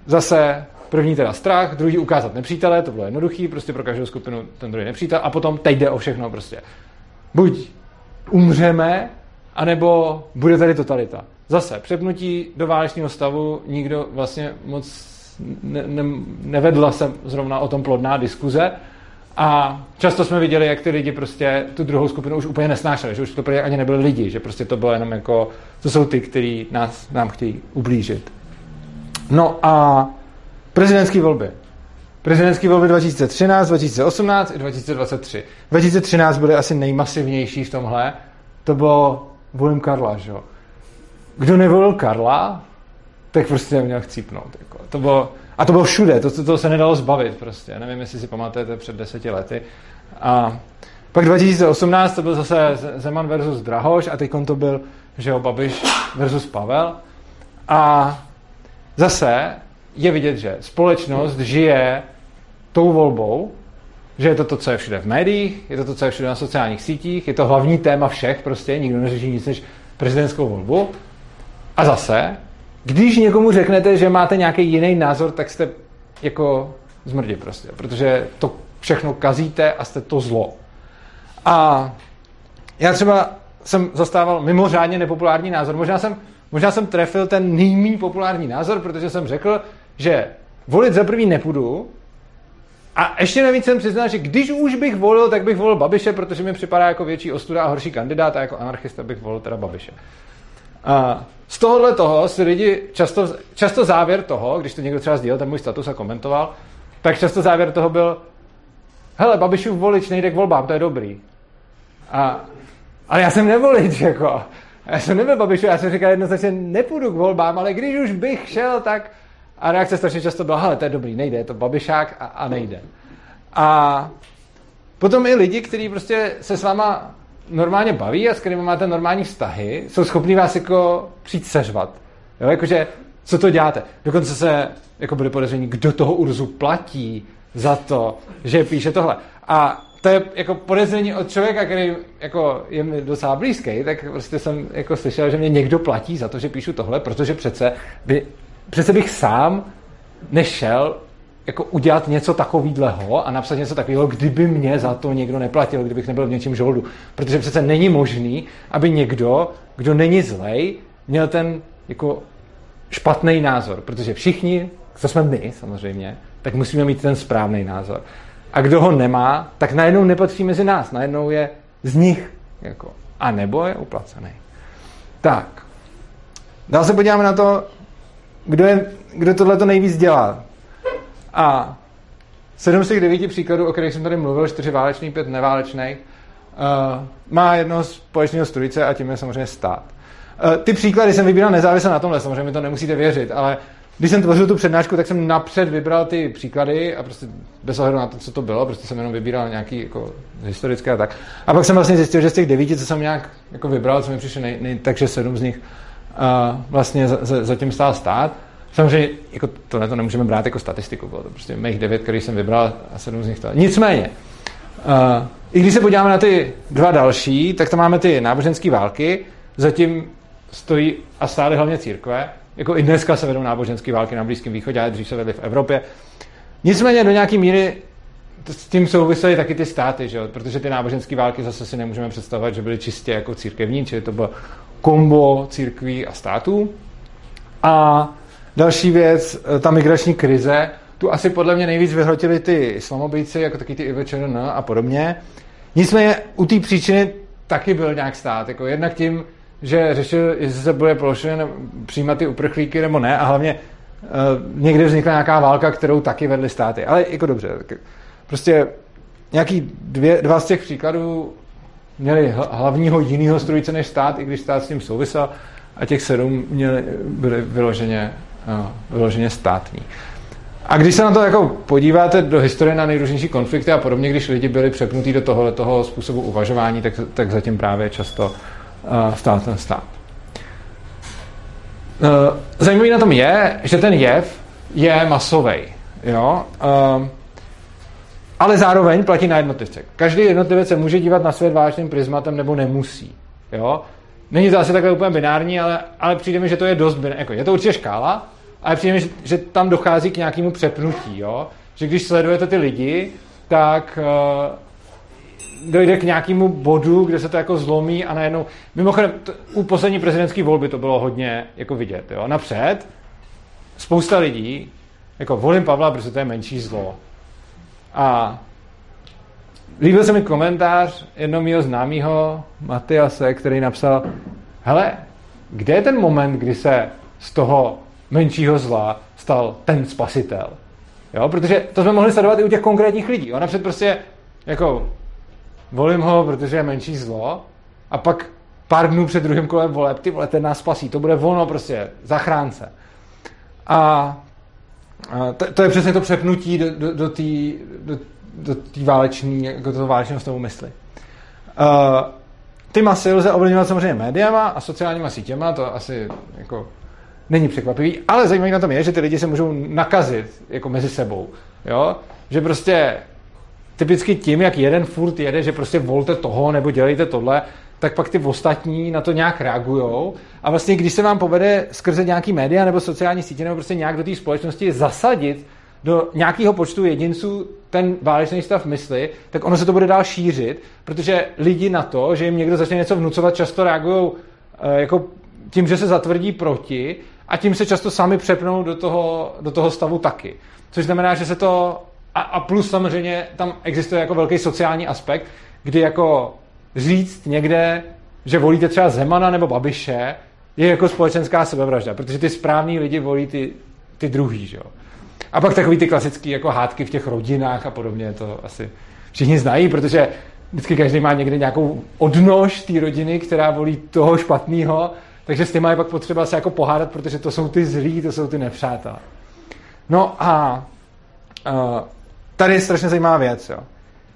zase první teda strach, druhý ukázat nepřítele, to bylo jednoduchý, prostě pro každou skupinu ten druhý nepřítel a potom teď jde o všechno prostě. Buď umřeme, anebo bude tady totalita. Zase přepnutí do válečného stavu nikdo vlastně moc nevedla se zrovna o tom plodná diskuze a často jsme viděli, jak ty lidi prostě tu druhou skupinu už úplně nesnášeli, že už to ani nebyli lidi, že prostě to bylo jenom jako, to jsou ty, kteří nám chtějí ublížit. No a prezidentské volby. Prezidentské volby 2013, 2018 i 2023. 2013 byly asi nejmasivnější v tomhle. To bylo volím Karla, že jo. Kdo nevolil Karla, tak prostě měl chcípnout. Jako. To bylo, a to bylo všude, to se nedalo zbavit prostě. Já nevím, jestli si pamatujete před 10 lety. A pak 2018 to byl zase Zeman versus Drahoš a teď to byl, že jo, Babiš versus Pavel. A zase je vidět, že společnost žije tou volbou, že je to, co je všude v médiích, je to, co je všude na sociálních sítích, je to hlavní téma všech prostě, nikdo neřeší nic než prezidentskou volbu. A zase, když někomu řeknete, že máte nějaký jiný názor, tak jste jako zmrdí prostě, protože to všechno kazíte a jste to zlo. A já třeba jsem zastával mimořádně nepopulární názor, možná jsem trefil ten nejméně populární názor, protože jsem řekl, že volit za první nepůjdu. A ještě navíc jsem přiznal, že když už bych volil, tak bych volil Babiše, protože mi připadá jako větší ostuda a horší kandidát a jako anarchista bych volil teda Babiše. A z tohohle toho si lidi často závěr toho, když to někdo třeba sdílel ten můj status a komentoval, tak často závěr toho byl: hele, Babišův volič nejde k volbám, to je dobrý. Ale já jsem nevolič, jako... Já jsem nebyl Babišu, já jsem říkal jednoznačně nepůjdu k volbám, ale když už bych šel, tak... A reakce strašně často byla, hele, to je dobrý, nejde, je to Babišák a nejde. A potom i lidi, kteří prostě se s váma normálně baví a s kterými máte normální vztahy, jsou schopní vás jako přijít seřvat. Jo, jakože, co to děláte? Dokonce se jako byli podezření, kdo toho Urzu platí za to, že píše tohle. A to je jako podezření od člověka, který jako je mi docela blízký, tak prostě jsem jako slyšel, že mě někdo platí za to, že píšu tohle, protože přece bych sám nešel jako udělat něco takovýhleho a napsat něco takového, kdyby mě za to někdo neplatil, kdybych nebyl v něčím žoldu. Protože přece není možný, aby někdo, kdo není zlej, měl ten jako špatný názor. Protože všichni, co jsme my samozřejmě, tak musíme mít ten správný názor. A kdo ho nemá, tak najednou nepatří mezi nás. Najednou je z nich. Jako, a nebo je uplacený. Tak. Dál se podíváme na to, kdo tohleto nejvíc dělá. A 7 z těch 9 příkladů, o kterých jsem tady mluvil, 4 válečný, 5 neválečných, má jednoho společného strůjce a tím je samozřejmě stát. Ty příklady jsem vybíral nezávisle na tomhle, samozřejmě to nemusíte věřit, ale když jsem tvořil tu přednášku, tak jsem napřed vybral ty příklady a prostě bez ohledu na to, co to bylo, prostě jsem jenom vybíral nějaký jako historické a tak. A pak jsem vlastně zjistil, že z těch 9, co jsem nějak jako vybral, co mi přišlo, takže 7 z nich vlastně zatím stál stát. Samozřejmě jako tohle to nemůžeme brát jako statistiku, bylo to prostě mých 9, který jsem vybral a 7 z nich to. Nicméně, i když se podíváme na ty 2 další, tak tam máme ty náboženské války, zatím stojí a stály hlavně církve. Jako i dneska se vedou náboženské války na Blízkém východě, ale dřív se vedly v Evropě. Nicméně do nějaké míry s tím souvisely taky ty státy, že jo? Protože ty náboženské války zase si nemůžeme představovat, že byly čistě jako církevní, čili to bylo kombo církví a států. A další věc, ta migrační krize, tu asi podle mě nejvíc vyhrotili ty islamobijci, jako taky ty IVČRN a podobně. Nicméně u té příčiny taky byl nějak stát, jako jednak tím, že řešil, jestli se bude plošeně přijímat ty uprchlíky nebo ne a hlavně někde vznikla nějaká válka, kterou taky vedly státy. Ale jako dobře, prostě nějaký 2 z těch příkladů měli hlavního jiného strůjce než stát, i když stát s tím souvisel a těch 7 byly vyloženě státní. A když se na to jako podíváte do historie na nejrůznější konflikty a podobně, když lidi byli přepnutí do tohoto způsobu uvažování, tak zatím právě často stál ten stát. Zajímavý na tom je, že ten jev je masovej. Jo? Ale zároveň platí na jednotlivce. Každý jednotlivec se může dívat na svět vážným prismatem nebo nemusí. Jo? Není to asi takhle úplně binární, ale přijde mi, že to je dost binární. Jako, je to určitě škála, ale přijde mi, že tam dochází k nějakému přepnutí. Jo? Že když sledujete ty lidi, tak dojde k nějakému bodu, kde se to jako zlomí a najednou... Mimochodem, u poslední prezidentské volby to bylo hodně jako vidět. Jo? Napřed spousta lidí jako volím Pavla, protože to je menší zlo. A líbil se mi komentář jednoho mýho známýho Matyase, který napsal: hele, kde je ten moment, kdy se z toho menšího zla stal ten spasitel? Jo, protože to jsme mohli sledovat i u těch konkrétních lidí. Ona před prostě jako volím ho, protože je menší zlo, a pak pár dnů před druhým kolem voleb, ty vole, ten nás spasí, to bude ono prostě, zachránce. A to je přesně to přepnutí do té válečného stavu mysli. Ty masy lze ovlivňovat samozřejmě médiama a sociálníma sítěma, to asi jako není překvapivý, ale zajímavý na tom je, že ty lidi se můžou nakazit jako mezi sebou. Jo? Že prostě typicky tím, jak jeden furt jede, že prostě volte toho nebo dělejte tohle, tak pak ty ostatní na to nějak reagujou. A vlastně, když se vám povede skrze nějaký média nebo sociální sítě nebo prostě nějak do té společnosti zasadit do nějakého počtu jedinců ten válečný stav mysli, tak ono se to bude dál šířit, protože lidi na to, že jim někdo začne něco vnucovat, často reagují jako tím, že se zatvrdí proti, a tím se často sami přepnou do toho stavu taky. Což znamená, že se to... A plus samozřejmě tam existuje jako velký sociální aspekt, kdy jako říct někde, že volíte třeba Zemana nebo Babiše, je jako společenská sebevražda, protože ty správní lidi volí ty druhý, že jo. A pak takový ty klasický jako hádky v těch rodinách a podobně, to asi všichni znají, protože vždycky každý má někde nějakou odnož té rodiny, která volí toho špatného, takže s těma je pak potřeba se jako pohádat, protože to jsou ty zlí, to jsou ty nepřátelé. No a tady je strašně zajímavá věc, jo.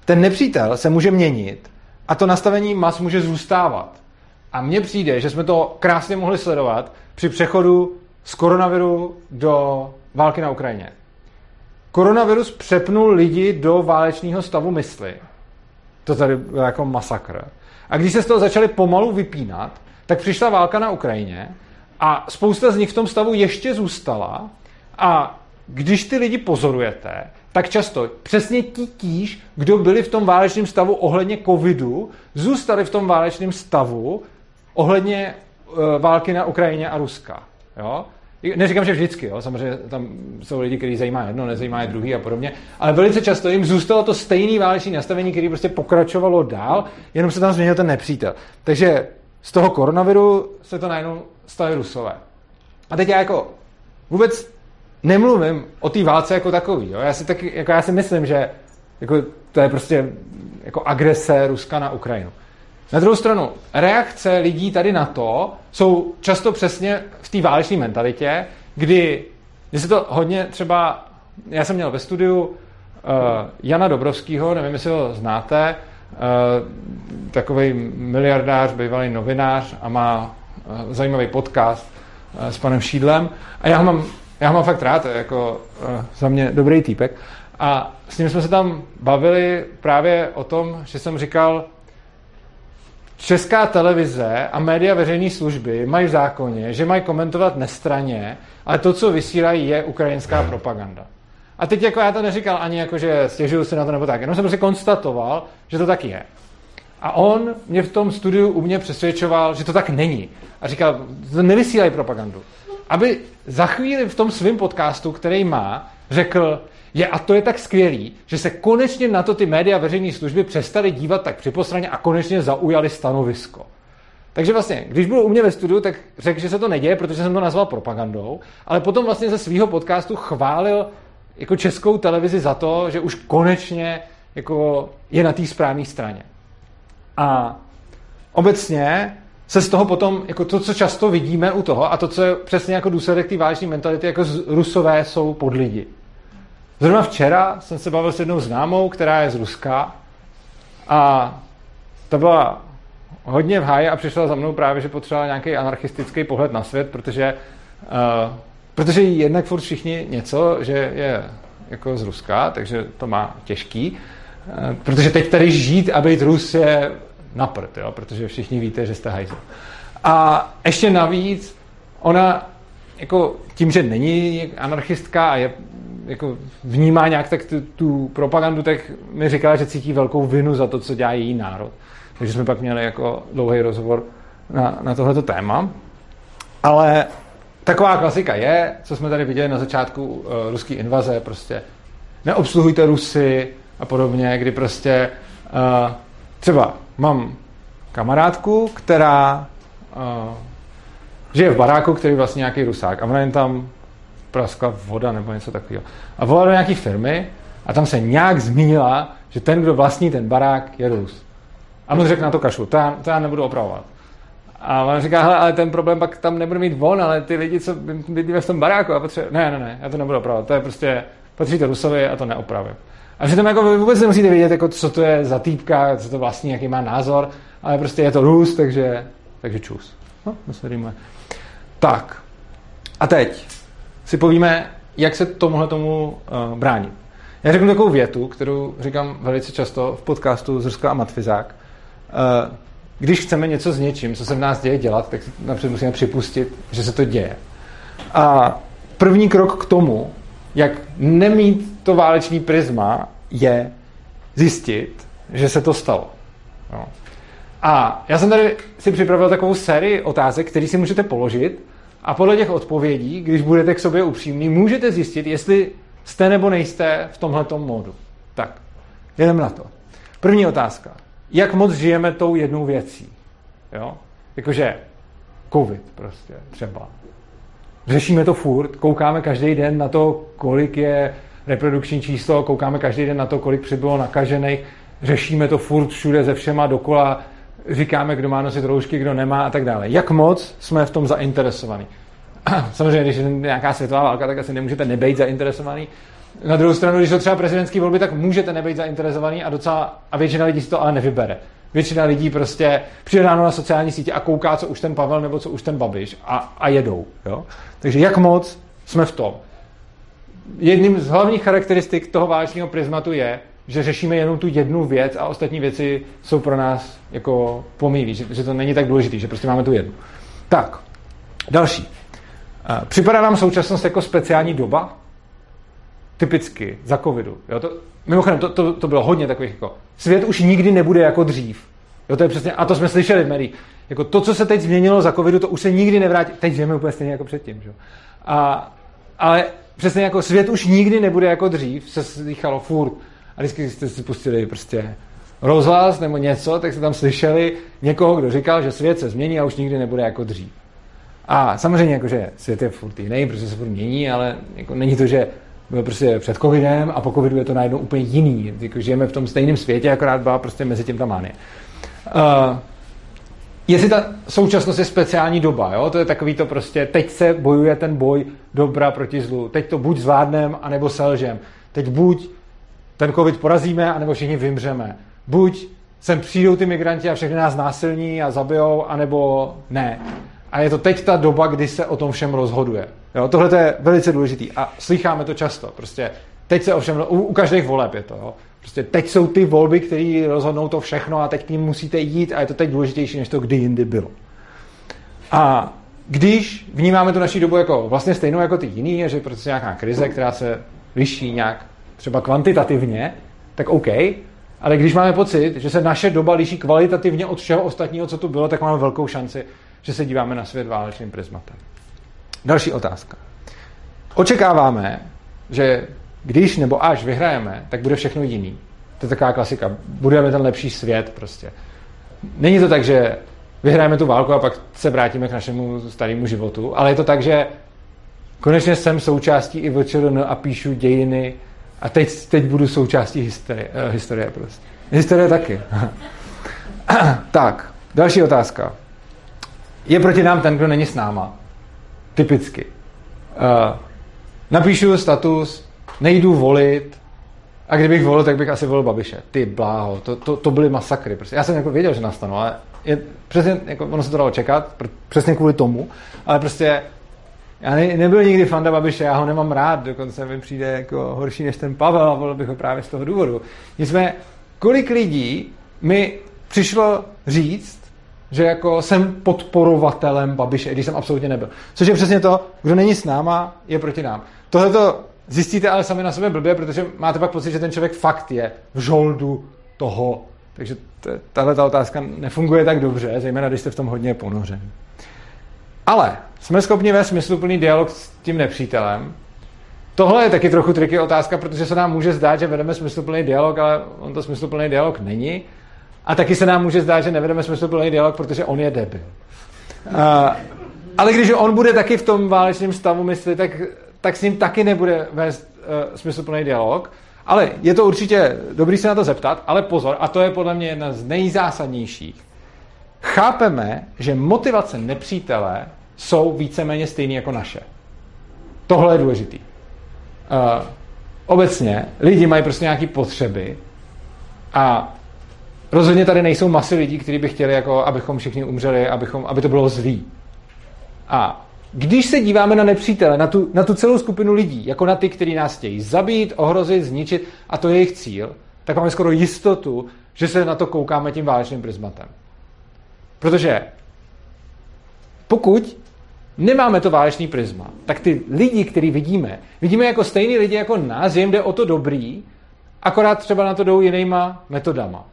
Ten nepřítel se může měnit a to nastavení mas může zůstávat. A mně přijde, že jsme to krásně mohli sledovat při přechodu z koronaviru do války na Ukrajině. Koronavirus přepnul lidi do válečného stavu mysli. To tady byl jako masakr. A když se z toho začali pomalu vypínat, tak přišla válka na Ukrajině a spousta z nich v tom stavu ještě zůstala. A když ty lidi pozorujete, tak často přesně tíž, kdo byli v tom válečném stavu ohledně covidu, zůstali v tom válečném stavu ohledně války na Ukrajině a Ruska. Jo? Neříkám, že vždycky, jo? Samozřejmě tam jsou lidi, kteří zajímá jedno, nezajímá je druhý a podobně, ale velice často jim zůstalo to stejné válečné nastavení, které prostě pokračovalo dál, jenom se tam změnil ten nepřítel. Takže z toho koronaviru se to najednou stali Rusové. A teď já jako vůbec nemluvím o té válce jako takový. Jo? Já si myslím, že jako to je prostě jako agrese Ruska na Ukrajinu. Na druhou stranu, reakce lidí tady na to jsou často přesně v té válečné mentalitě, kdy se to hodně třeba... Já jsem měl ve studiu Jana Dobrovského, nevím, jestli ho znáte, takový miliardář, bývalý novinář a má zajímavý podcast s panem Šídlem. A já ho mám fakt rád, jako za mě dobrý týpek. A s ním jsme se tam bavili právě o tom, že jsem říkal, česká televize a média veřejné služby mají v zákoně, že mají komentovat nestranně, ale to, co vysílají, je ukrajinská propaganda. A teď jako já to neříkal ani jako, že stěžuju se na to nebo tak, jenom jsem prostě konstatoval, že to tak je. A on mě v tom studiu u mě přesvědčoval, že to tak není. A říkal, to nevysílají propagandu. Aby za chvíli v tom svém podcastu, který má, řekl, a to je tak skvělý, že se konečně na to ty média veřejné služby přestaly dívat tak připosraně a konečně zaujali stanovisko. Takže vlastně, když byl u mě ve studiu, tak řekl, že se to neděje, protože jsem to nazval propagandou, ale potom vlastně ze svého podcastu chválil jako českou televizi za to, že už konečně jako je na té správné straně. A obecně se z toho potom, jako to, co často vidíme u toho, a to, co je přesně jako důsledek té válečné mentality, jako Rusové jsou pod lidi. Zrovna včera jsem se bavil s jednou známou, která je z Ruska, a ta byla hodně v háji a přišla za mnou právě, že potřebovala nějaký anarchistický pohled na svět, protože jednak furt všichni něco, že je jako z Ruska, takže to má těžký, protože teď tady žít a být Rus je na prd, jo, protože všichni víte, že jste hajzel. A ještě navíc ona jako tím, že není anarchistka a je jako vnímá nějak tak tu propagandu, tak mi říkala, že cítí velkou vinu za to, co dělá její národ. Takže jsme pak měli jako dlouhý rozhovor na tohleto téma. Ale taková klasika je, co jsme tady viděli na začátku ruské invaze, prostě neobsluhujte Rusy a podobně, kdy prostě třeba mám kamarádku, která žije v baráku, který je vlastně nějaký Rusák, a ona jen tam praskla voda nebo něco takového. A volala do nějaký firmy a tam se nějak zmínila, že ten, kdo vlastní ten barák, je Rus. A on řekl na to kašlu, to já nebudu opravovat. A ona říká, hele, ale ten problém pak tam nebude mít on, ale ty lidi, co bydlíme v tom baráku, a ne, já to nebudu opravovat, to je prostě, patří to Rusovi a to neopravím. A přitom jako vůbec nemusíte vědět, jako, co to je za týpka, co to vlastní, jaký má názor, ale prostě je to Rus, takže čus. No, myslíme. Tak, a teď si povíme, jak se tomuhle tomu brání. Já řeknu takovou větu, kterou říkám velice často v podcastu z Ruska a Matfyzák. Když chceme něco s něčím, co se v nás děje, dělat, tak například musíme připustit, že se to děje. A první krok k tomu, jak nemít to váleční prisma, je zjistit, že se to stalo. No. A já jsem tady si připravil takovou sérii otázek, které si můžete položit, a podle těch odpovědí, když budete k sobě upřímní, můžete zjistit, jestli jste nebo nejste v tomhletom módu. Tak, jdeme na to. První otázka. Jak moc žijeme tou jednou věcí? Jo? Jakože covid prostě třeba. Řešíme to furt, koukáme každý den na to, kolik je reprodukční číslo, koukáme každý den na to, kolik přibylo nakažených, řešíme to furt všude ze všema dokola, říkáme, kdo má nosit roušky, kdo nemá a tak dále. Jak moc jsme v tom zainteresovaní? Samozřejmě, když je nějaká světová válka, tak asi nemůžete nebejt zainteresovaný. Na druhou stranu, když to třeba prezidentský volby, tak můžete nebejt zainteresovaný a většina lidí si to ale nevybere. Většina lidí prostě přijde ráno na sociální sítě a kouká, co už ten Pavel nebo co už ten Babiš a jedou. Jo? Takže jak moc jsme v tom? Jedním z hlavních charakteristik toho válečního prismatu je, že řešíme jenom tu jednu věc a ostatní věci jsou pro nás jako pomílí, že to není tak důležité, že prostě máme tu jednu. Tak, další. Připadá nám současnost jako speciální doba? Typicky za covidu. Jo, to, mimochodem, to bylo hodně takových jako svět už nikdy nebude jako dřív. Jo, to je přesně, a to jsme slyšeli v médiích. Jako to, co se teď změnilo za covidu, to už se nikdy nevrátí. Teď žijeme úplně stejně jako předtím. Že? Ale přesně jako svět už nikdy nebude jako dřív, se slychalo furt. A vždycky jste si pustili prostě rozhlas nebo něco, tak jste tam slyšeli někoho, kdo říkal, že svět se změní a už nikdy nebude jako dřív. A samozřejmě, jakože svět je furt jiný, protože se furt mění, ale jako není to, že byl prostě před covidem a po covidu je to najednou úplně jiný. Jako žijeme v tom stejném světě, akorát byla prostě mezi tím ta mánie. Jestli ta současnost je speciální doba, jo? To je takový to prostě, teď se bojuje ten boj dobra proti zlu. Teď to buď zvládnem, anebo selžem. Teď buď ten covid porazíme, anebo všichni vymřeme. Buď sem přijdou ty migranti a všechny nás násilní a zabijou, anebo ne. A je to teď ta doba, kdy se o tom všem rozhoduje. Jo, tohle je velice důležitý. A slycháme to často. Prostě teď se ovšem u každých voleb je to. Jo. Prostě teď jsou ty volby, které rozhodnou to všechno a teď k ním musíte jít a je to teď důležitější, než to kdy jindy bylo. A když vnímáme tu naši dobu jako vlastně stejnou jako ty jiný, je, že prostě nějaká krize, která se liší nějak třeba kvantitativně, tak OK. Ale když máme pocit, že se naše doba liší kvalitativně od všeho ostatního, co tu bylo, tak máme velkou šanci, že se díváme na svět válečným prismatem. Další otázka. Očekáváme, že když nebo až vyhrajeme, tak bude všechno jiný. To je taková klasika. Budujeme ten lepší svět prostě. Není to tak, že vyhrajeme tu válku a pak se vrátíme k našemu starému životu, ale je to tak, že konečně jsem součástí IVČRN a píšu dějiny a teď budu součástí historie prostě. Historie taky. Tak, další otázka. je proti nám ten, kdo není s náma. Typicky. Napíšu status, nejdu volit, a kdybych volil, tak bych asi volil Babiše. Ty bláho, to byly masakry. Prostě. Já jsem jako věděl, že nastanou, ale přesně, jako, ono se to dalo čekat, přesně kvůli tomu, ale prostě já nebyl nikdy fanda Babiše, já ho nemám rád, dokonce mi přijde jako horší než ten Pavel a volil bych ho právě z toho důvodu. Nicméně, kolik lidí mi přišlo říct, že jako jsem podporovatelem Babiše, i když jsem absolutně nebyl. Což je přesně to, kdo není s náma, je proti nám. Tohleto zjistíte ale sami na sobě blbě, protože máte pak pocit, že ten člověk fakt je v žoldu toho. Takže tahleta otázka nefunguje tak dobře, zejména když jste v tom hodně ponořen. Ale jsme schopni vést smysluplný dialog s tím nepřítelem. Tohle je taky trochu triky otázka, protože se nám může zdát, že vedeme smysluplný dialog, ale on to smysluplný dialog není. A taky se nám může zdát, že nevedeme smysluplný dialog, protože on je debil. Ale když on bude taky v tom válečném stavu mysli, tak s ním taky nebude vést smysluplný dialog. Ale je to určitě dobrý se na to zeptat, ale pozor, a to je podle mě jedna z nejzásadnějších. Chápeme, že motivace nepřítele jsou víceméně stejné jako naše. Tohle je důležitý. Obecně lidi mají prostě nějaké potřeby a rozhodně tady nejsou masy lidí, kteří by chtěli, jako, abychom všichni umřeli, aby to bylo zlý. A když se díváme na nepřítele, na tu celou skupinu lidí, jako na ty, kteří nás chtějí zabít, ohrozit, zničit, a to je jejich cíl, tak máme skoro jistotu, že se na to koukáme tím válečným prismatem. Protože pokud nemáme to válečný prisma, tak ty lidi, který vidíme jako stejný lidi jako nás, jim jde o to dobrý, akorát třeba na to jdou jinýma metodama.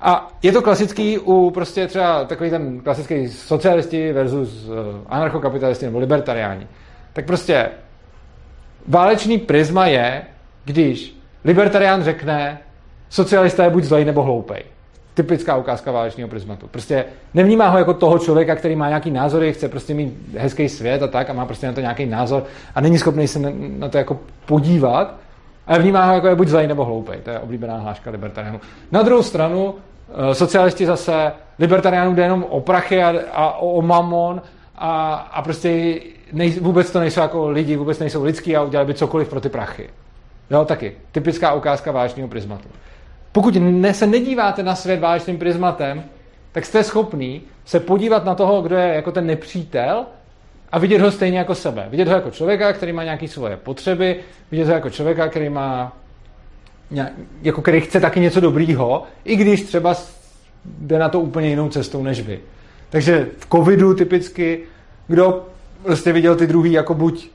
A je to klasický u prostě třeba takový ten klasický socialisti versus anarchokapitalisti nebo libertariáni. Tak prostě válečný prisma je, když libertarián řekne, socialista je buď zlej nebo hloupej. Typická ukázka válečného prismatu. Prostě nevnímá ho jako toho člověka, který má nějaký názory, chce prostě mít hezký svět a tak a má prostě na to nějaký názor a není schopný se na to jako podívat, ale vnímá ho jako je buď zlej nebo hloupej. To je oblíbená hláška libertariánů. Na druhou stranu socialisti zase libertariánů jde jenom o prachy a o mamon a prostě vůbec to nejsou jako lidi, vůbec nejsou lidský a udělali by cokoliv pro ty prachy. Jo, taky. Typická ukázka válečného prismatu. Pokud se nedíváte na svět válečným prismatem, tak jste schopný se podívat na toho, kdo je jako ten nepřítel a vidět ho stejně jako sebe. Vidět ho jako člověka, který má nějaké svoje potřeby, vidět ho jako člověka, který má jako který chce taky něco dobrýho, i když třeba jde na to úplně jinou cestou než vy. Takže v covidu typicky, kdo prostě viděl ty druhý jako buď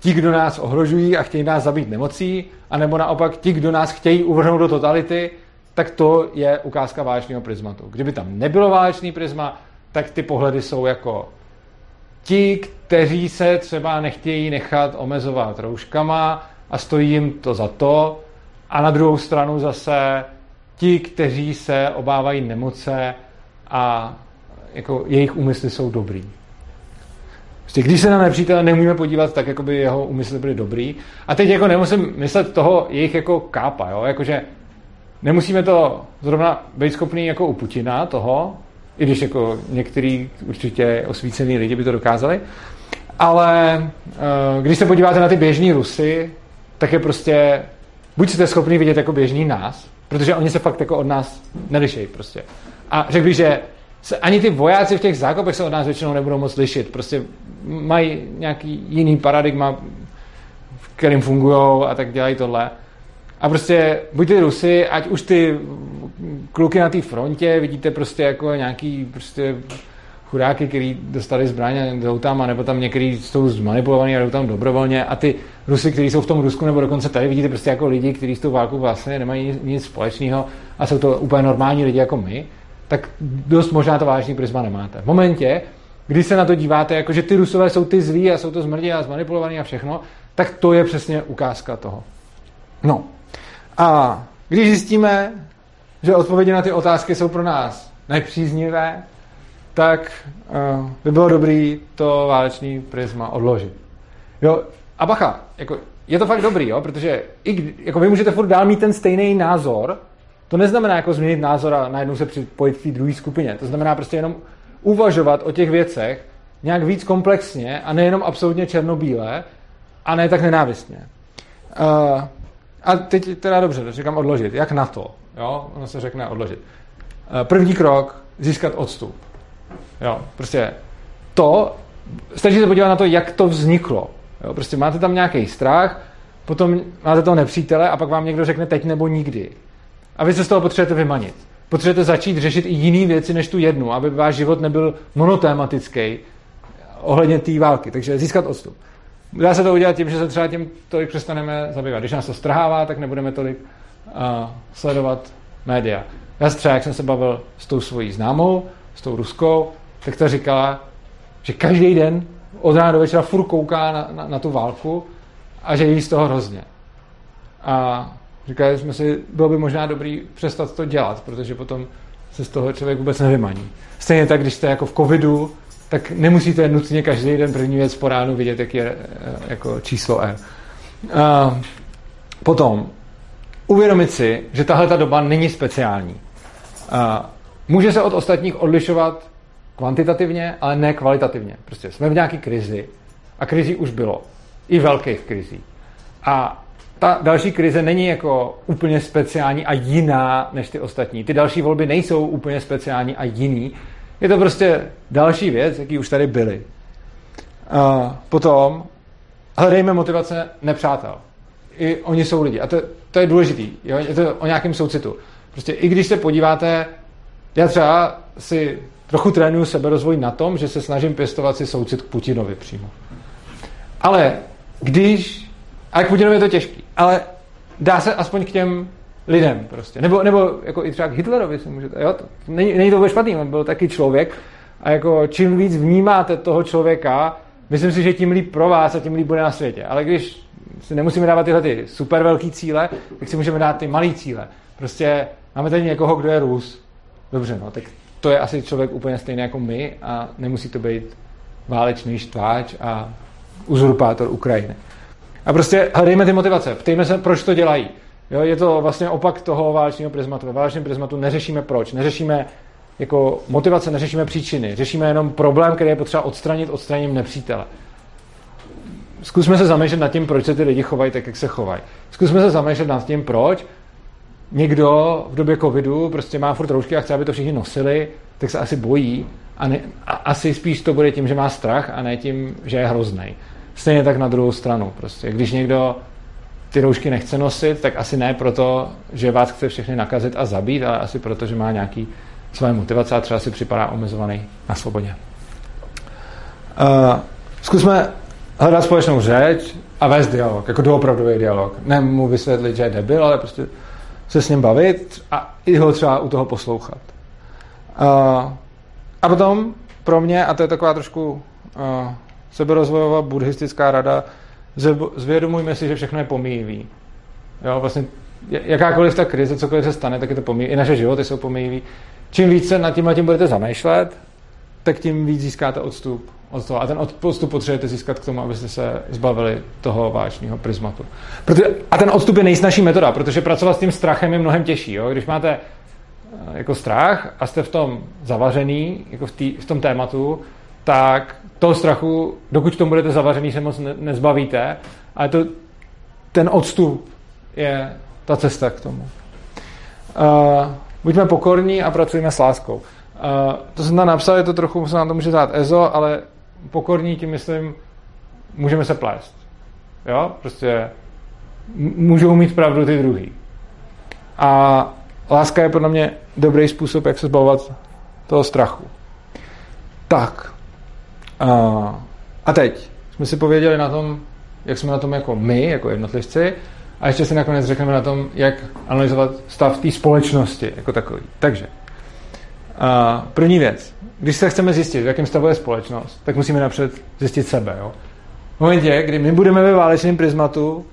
ti, kdo nás ohrožují a chtějí nás zabít nemocí, anebo naopak ti, kdo nás chtějí uvrhnout do totality, tak to je ukázka válečného prismatu. Kdyby tam nebylo válečný prisma, tak ty pohledy jsou jako ti, kteří se třeba nechtějí nechat omezovat rouškama a stojí jim to za to, a na druhou stranu zase ti, kteří se obávají nemoce a jako jejich úmysly jsou dobrý. Když se na nepřítele nemůžeme podívat, tak jako by jeho úmysly byly dobrý. A teď jako nemusím myslet toho jejich jako kápa, jo? Jakože nemusíme to zrovna být schopný jako u Putina toho, i když jako některý určitě osvícený lidi by to dokázali. Ale když se podíváte na ty běžní Rusy, tak je prostě buď jste schopný vidět jako běžný nás, protože oni se fakt jako od nás nelišejí prostě. A řekl bych, že ani ty vojáci v těch zákopech se od nás většinou nebudou moc lišit. Prostě mají nějaký jiný paradigma, v kterým fungujou a tak dělají tohle. A prostě buď ty Rusy, ať už ty kluky na té frontě vidíte prostě jako nějaký prostě chudáky, který dostali zbraně a jdou tam, anebo tam některý jsou zmanipulovaný a jdou tam dobrovolně. A ty Rusy, kteří jsou v tom Rusku, nebo dokonce tady vidíte prostě jako lidi, kteří s tou válkou vlastně nemají nic společného a jsou to úplně normální lidi jako my, tak dost možná to vážný prisma nemáte. V momentě, kdy se na to díváte, jako že ty Rusové jsou ty zlí a jsou to zmrdí a zmanipulovaný a všechno, tak to je přesně ukázka toho. No. A když zjistíme, že odpovědi na ty otázky jsou pro nás nepříznivé, tak by bylo dobré to válečný prisma odložit. Jo, a bacha, jako, je to fakt dobrý, jo, protože jako vy můžete furt dál mít ten stejný názor, to neznamená jako změnit názor a najednou se připojit k té druhé skupině. To znamená prostě jenom uvažovat o těch věcech nějak víc komplexně a nejenom absolutně černobíle a ne tak nenávistně. A teď teda dobře, říkám odložit. Jak na to? Jo? Ono se řekne odložit. První krok, získat odstup. Jo, prostě to, stačí se podívat na to, jak to vzniklo. Jo, prostě máte tam nějaký strach, potom máte toho nepřítele a pak vám někdo řekne teď nebo nikdy. A vy se z toho potřebujete vymanit. Potřebujete začít řešit i jiné věci než tu jednu, aby váš život nebyl monotématický ohledně té války. Takže získat odstup. Dá se to udělat tím, že se třeba tím tolik přestaneme zabývat. Když nás to strhává, tak nebudeme tolik sledovat média. Já třeba, jak jsem se bavil s tou svojí známou, s tou ruskou, tak ta říkala, že každý den od rána do večera furt kouká na tu válku a že jí z toho hrozně. A říkali jsme si, bylo by možná dobrý přestat to dělat, protože potom se z toho člověk vůbec nevymaní. Stejně tak, když jste jako v covidu, tak nemusíte nutně každý den první věc po ránu vidět, jak je jako číslo R. Potom, uvědomit si, že tahle ta doba není speciální. Může se od ostatních odlišovat kvantitativně, ale ne kvalitativně. Prostě jsme v nějaké krizi a krizí už bylo. I velkých krizí. A ta další krize není jako úplně speciální a jiná než ty ostatní. Ty další volby nejsou úplně speciální a jiný. Je to prostě další věc, jaký už tady byly. Potom hledejme motivace nepřátel. I oni jsou lidi. A to je důležitý. Jo? Je to o nějakém soucitu. Prostě i když se podíváte, já třeba si trochu trénuju seberozvoj na tom, že se snažím pěstovat si soucit k Putinovi přímo. Ale když... A k Putinovi je to těžký. Ale dá se aspoň k těm lidem prostě. Nebo jako i třeba k Hitlerovi si můžete... Jo, to není to vůbec špatný, on byl taky člověk. A jako čím víc vnímáte toho člověka, myslím si, že tím líp pro vás a tím líp bude na světě. Ale když si nemusíme dávat tyhle ty super velký cíle, tak si můžeme dát ty malý cíle. Prostě máme tady někoho, kdo je Rus. Dobře, no, tak to je asi člověk úplně stejný jako my a nemusí to být válečný štváč a uzurpátor Ukrajiny. A prostě hledejme ty motivace, ptejme se, proč to dělají. Jo, je to vlastně opak toho válečného prismatu. Ve válečném prismatu neřešíme proč, neřešíme jako motivace, neřešíme příčiny, řešíme jenom problém, který je potřeba odstraním nepřítele. Zkusme se zamýšlet nad tím, proč se ty lidi chovají tak, jak se chovají. Zkusme se zamýšlet nad tím, proč někdo v době covidu prostě má furt roušky a chce, aby to všichni nosili, tak se asi bojí a asi spíš to bude tím, že má strach a ne tím, že je hroznej. Stejně tak na druhou stranu. Prostě. Když někdo ty roušky nechce nosit, tak asi ne proto, že vás chce všechny nakazit a zabít, ale asi proto, že má nějaký své motivace a třeba si připadá omezovaný na svobodě. Zkusme hledat společnou řeč a vést dialog, jako doopravdový dialog. Ne mu vysvětlit, že je debil, ale prostě se s ním bavit a i ho třeba u toho poslouchat. A potom pro mě, a to je taková trošku seberozvojová buddhistická rada, zvědomujme si, že všechno je pomíjivý. Jo, vlastně jakákoliv ta krize, cokoliv se stane, tak je to pomíjivý. I naše životy jsou pomíjivý. Čím víc se nad tím budete zamýšlet, tak tím víc získáte odstup od toho. A ten odstup potřebujete získat k tomu, abyste se zbavili toho vážného prismatu. A ten odstup je nejsnažší metoda, protože pracovat s tím strachem je mnohem těžší. Jo? Když máte jako strach a jste v tom zavařený, jako v tom tématu, tak toho strachu, dokud v tom budete zavařený, se moc nezbavíte. Ale ten odstup je ta cesta k tomu. Buďme pokorní a pracujme s láskou. To jsem tam napsal, je to trochu, se nám to může dát EZO, ale pokorní tím myslím, můžeme se plést. Jo? Prostě můžou mít pravdu ty druhý. A láska je podle mě dobrý způsob, jak se zbavovat toho strachu. Tak. A teď jsme si pověděli na tom, jak jsme na tom jako my, jako jednotlivci, a ještě si nakonec řekneme na tom, jak analyzovat stav té společnosti jako takový. Takže, první věc. Když se chceme zjistit, v jakém stavu je společnost, tak musíme napřed zjistit sebe. Jo? V momentě, kdy my budeme ve válečném prismatu,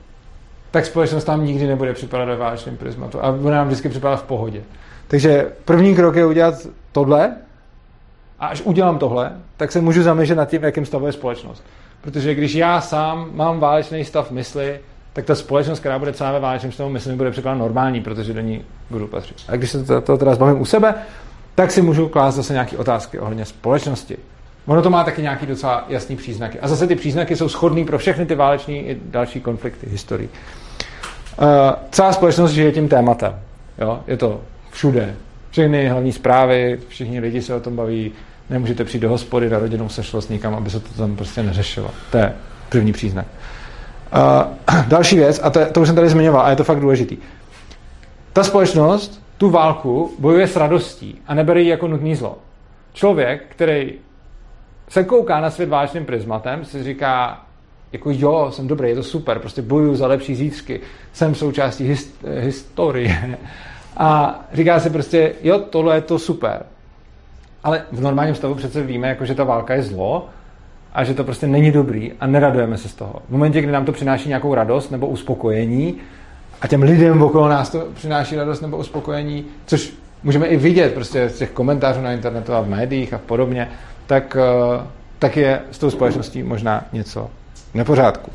tak společnost tam nikdy nebude připadat ve válečném prismatu a bude nám vždycky připadat v pohodě. Takže první krok je udělat tohle, a až udělám tohle, tak se můžu zaměřit nad tím, jakým stavu je společnost. Protože když já sám mám válečný stav mysli, tak ta společnost, která bude celá ve válečném stavu mysli, mi bude připadat normální, protože do ní budu patřit. A když se to teda zbavím u sebe, tak si můžu klást zase nějaké otázky ohledně společnosti. Ono to má taky nějaký docela jasný příznaky. A zase ty příznaky jsou shodný pro všechny ty váleční i další konflikty historii. Celá společnost žije tím tématem. Jo? Je to všude. Všechny hlavní zprávy, všichni lidi se o tom baví, nemůžete přijít do hospody na rodinnou sešlost nikam, aby se to tam prostě neřešilo. To je první příznak. Další věc, a to už jsem tady zmiňoval, a je to fakt důležitý. Ta společnost tu válku bojuje s radostí a nebere ji jako nutný zlo. Člověk, který se kouká na svět válečným prismatem, si říká, jako jo, jsem dobrý, je to super, prostě bojuju za lepší zítřky, jsem součástí historie. A říká si prostě, jo, tohle je to super. Ale v normálním stavu přece víme, jako, že ta válka je zlo a že to prostě není dobrý a neradujeme se z toho. V momentě, kdy nám to přináší nějakou radost nebo uspokojení a těm lidem okolo nás to přináší radost nebo uspokojení, což můžeme i vidět prostě z těch komentářů na internetu a v médiích a podobně, tak je s tou společností možná něco nepořádku.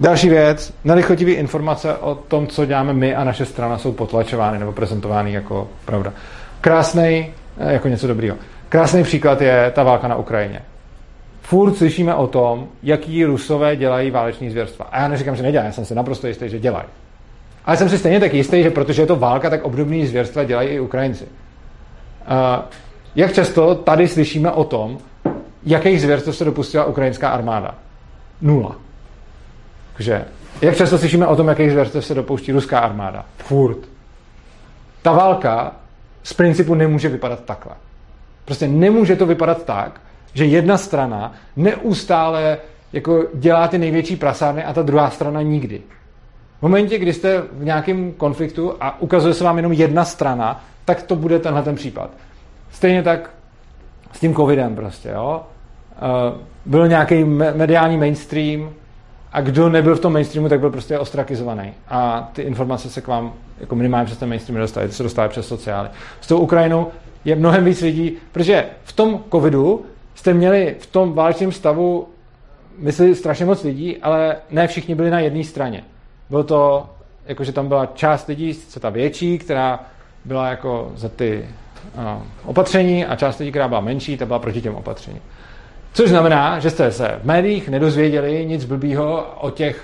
Další věc, nelichotivé informace o tom, co děláme my a naše strana, jsou potlačovány nebo prezentovány jako pravda. Krásnej, jako něco dobrýho. Krásný příklad je ta válka na Ukrajině. Furt slyšíme o tom, jaký Rusové dělají váleční zvěrstva. A já neříkám, že nedělají, já jsem si naprosto jistý, že dělají. Ale jsem si stejně tak jistý, že protože je to válka, tak obdobný zvěrstva dělají i Ukrajinci. Jak často tady slyšíme o tom, jakých zvěrstv se dopustila ukrajinská armáda? Nula. Takže, jak často slyšíme o tom, jakých zvěrstv se dopouští ruská armáda? Furt. Ta válka z principu nemůže vypadat takhle. Prostě nemůže to vypadat tak, že jedna strana neustále jako dělá ty největší prasárny a ta druhá strana nikdy. V momentě, kdy jste v nějakém konfliktu a ukazuje se vám jenom jedna strana, tak to bude tenhle ten případ. Stejně tak s tím covidem prostě, jo. Byl nějaký mediální mainstream a kdo nebyl v tom mainstreamu, tak byl prostě ostrakizovaný. A ty informace se k vám jako minimálně přes ten mainstream nedostaly, ty se dostaly přes sociály. S tou Ukrajinou je mnohem víc lidí, protože v tom covidu jste měli v tom válečném stavu mysleli strašně moc lidí, ale ne všichni byli na jedné straně. Bylo to, jakože tam byla část lidí, co ta větší, která byla jako za ty opatření a část lidí, která byla menší, ta byla proti těm opatření. Což znamená, že jste se v médiích nedozvěděli nic blbýho o těch,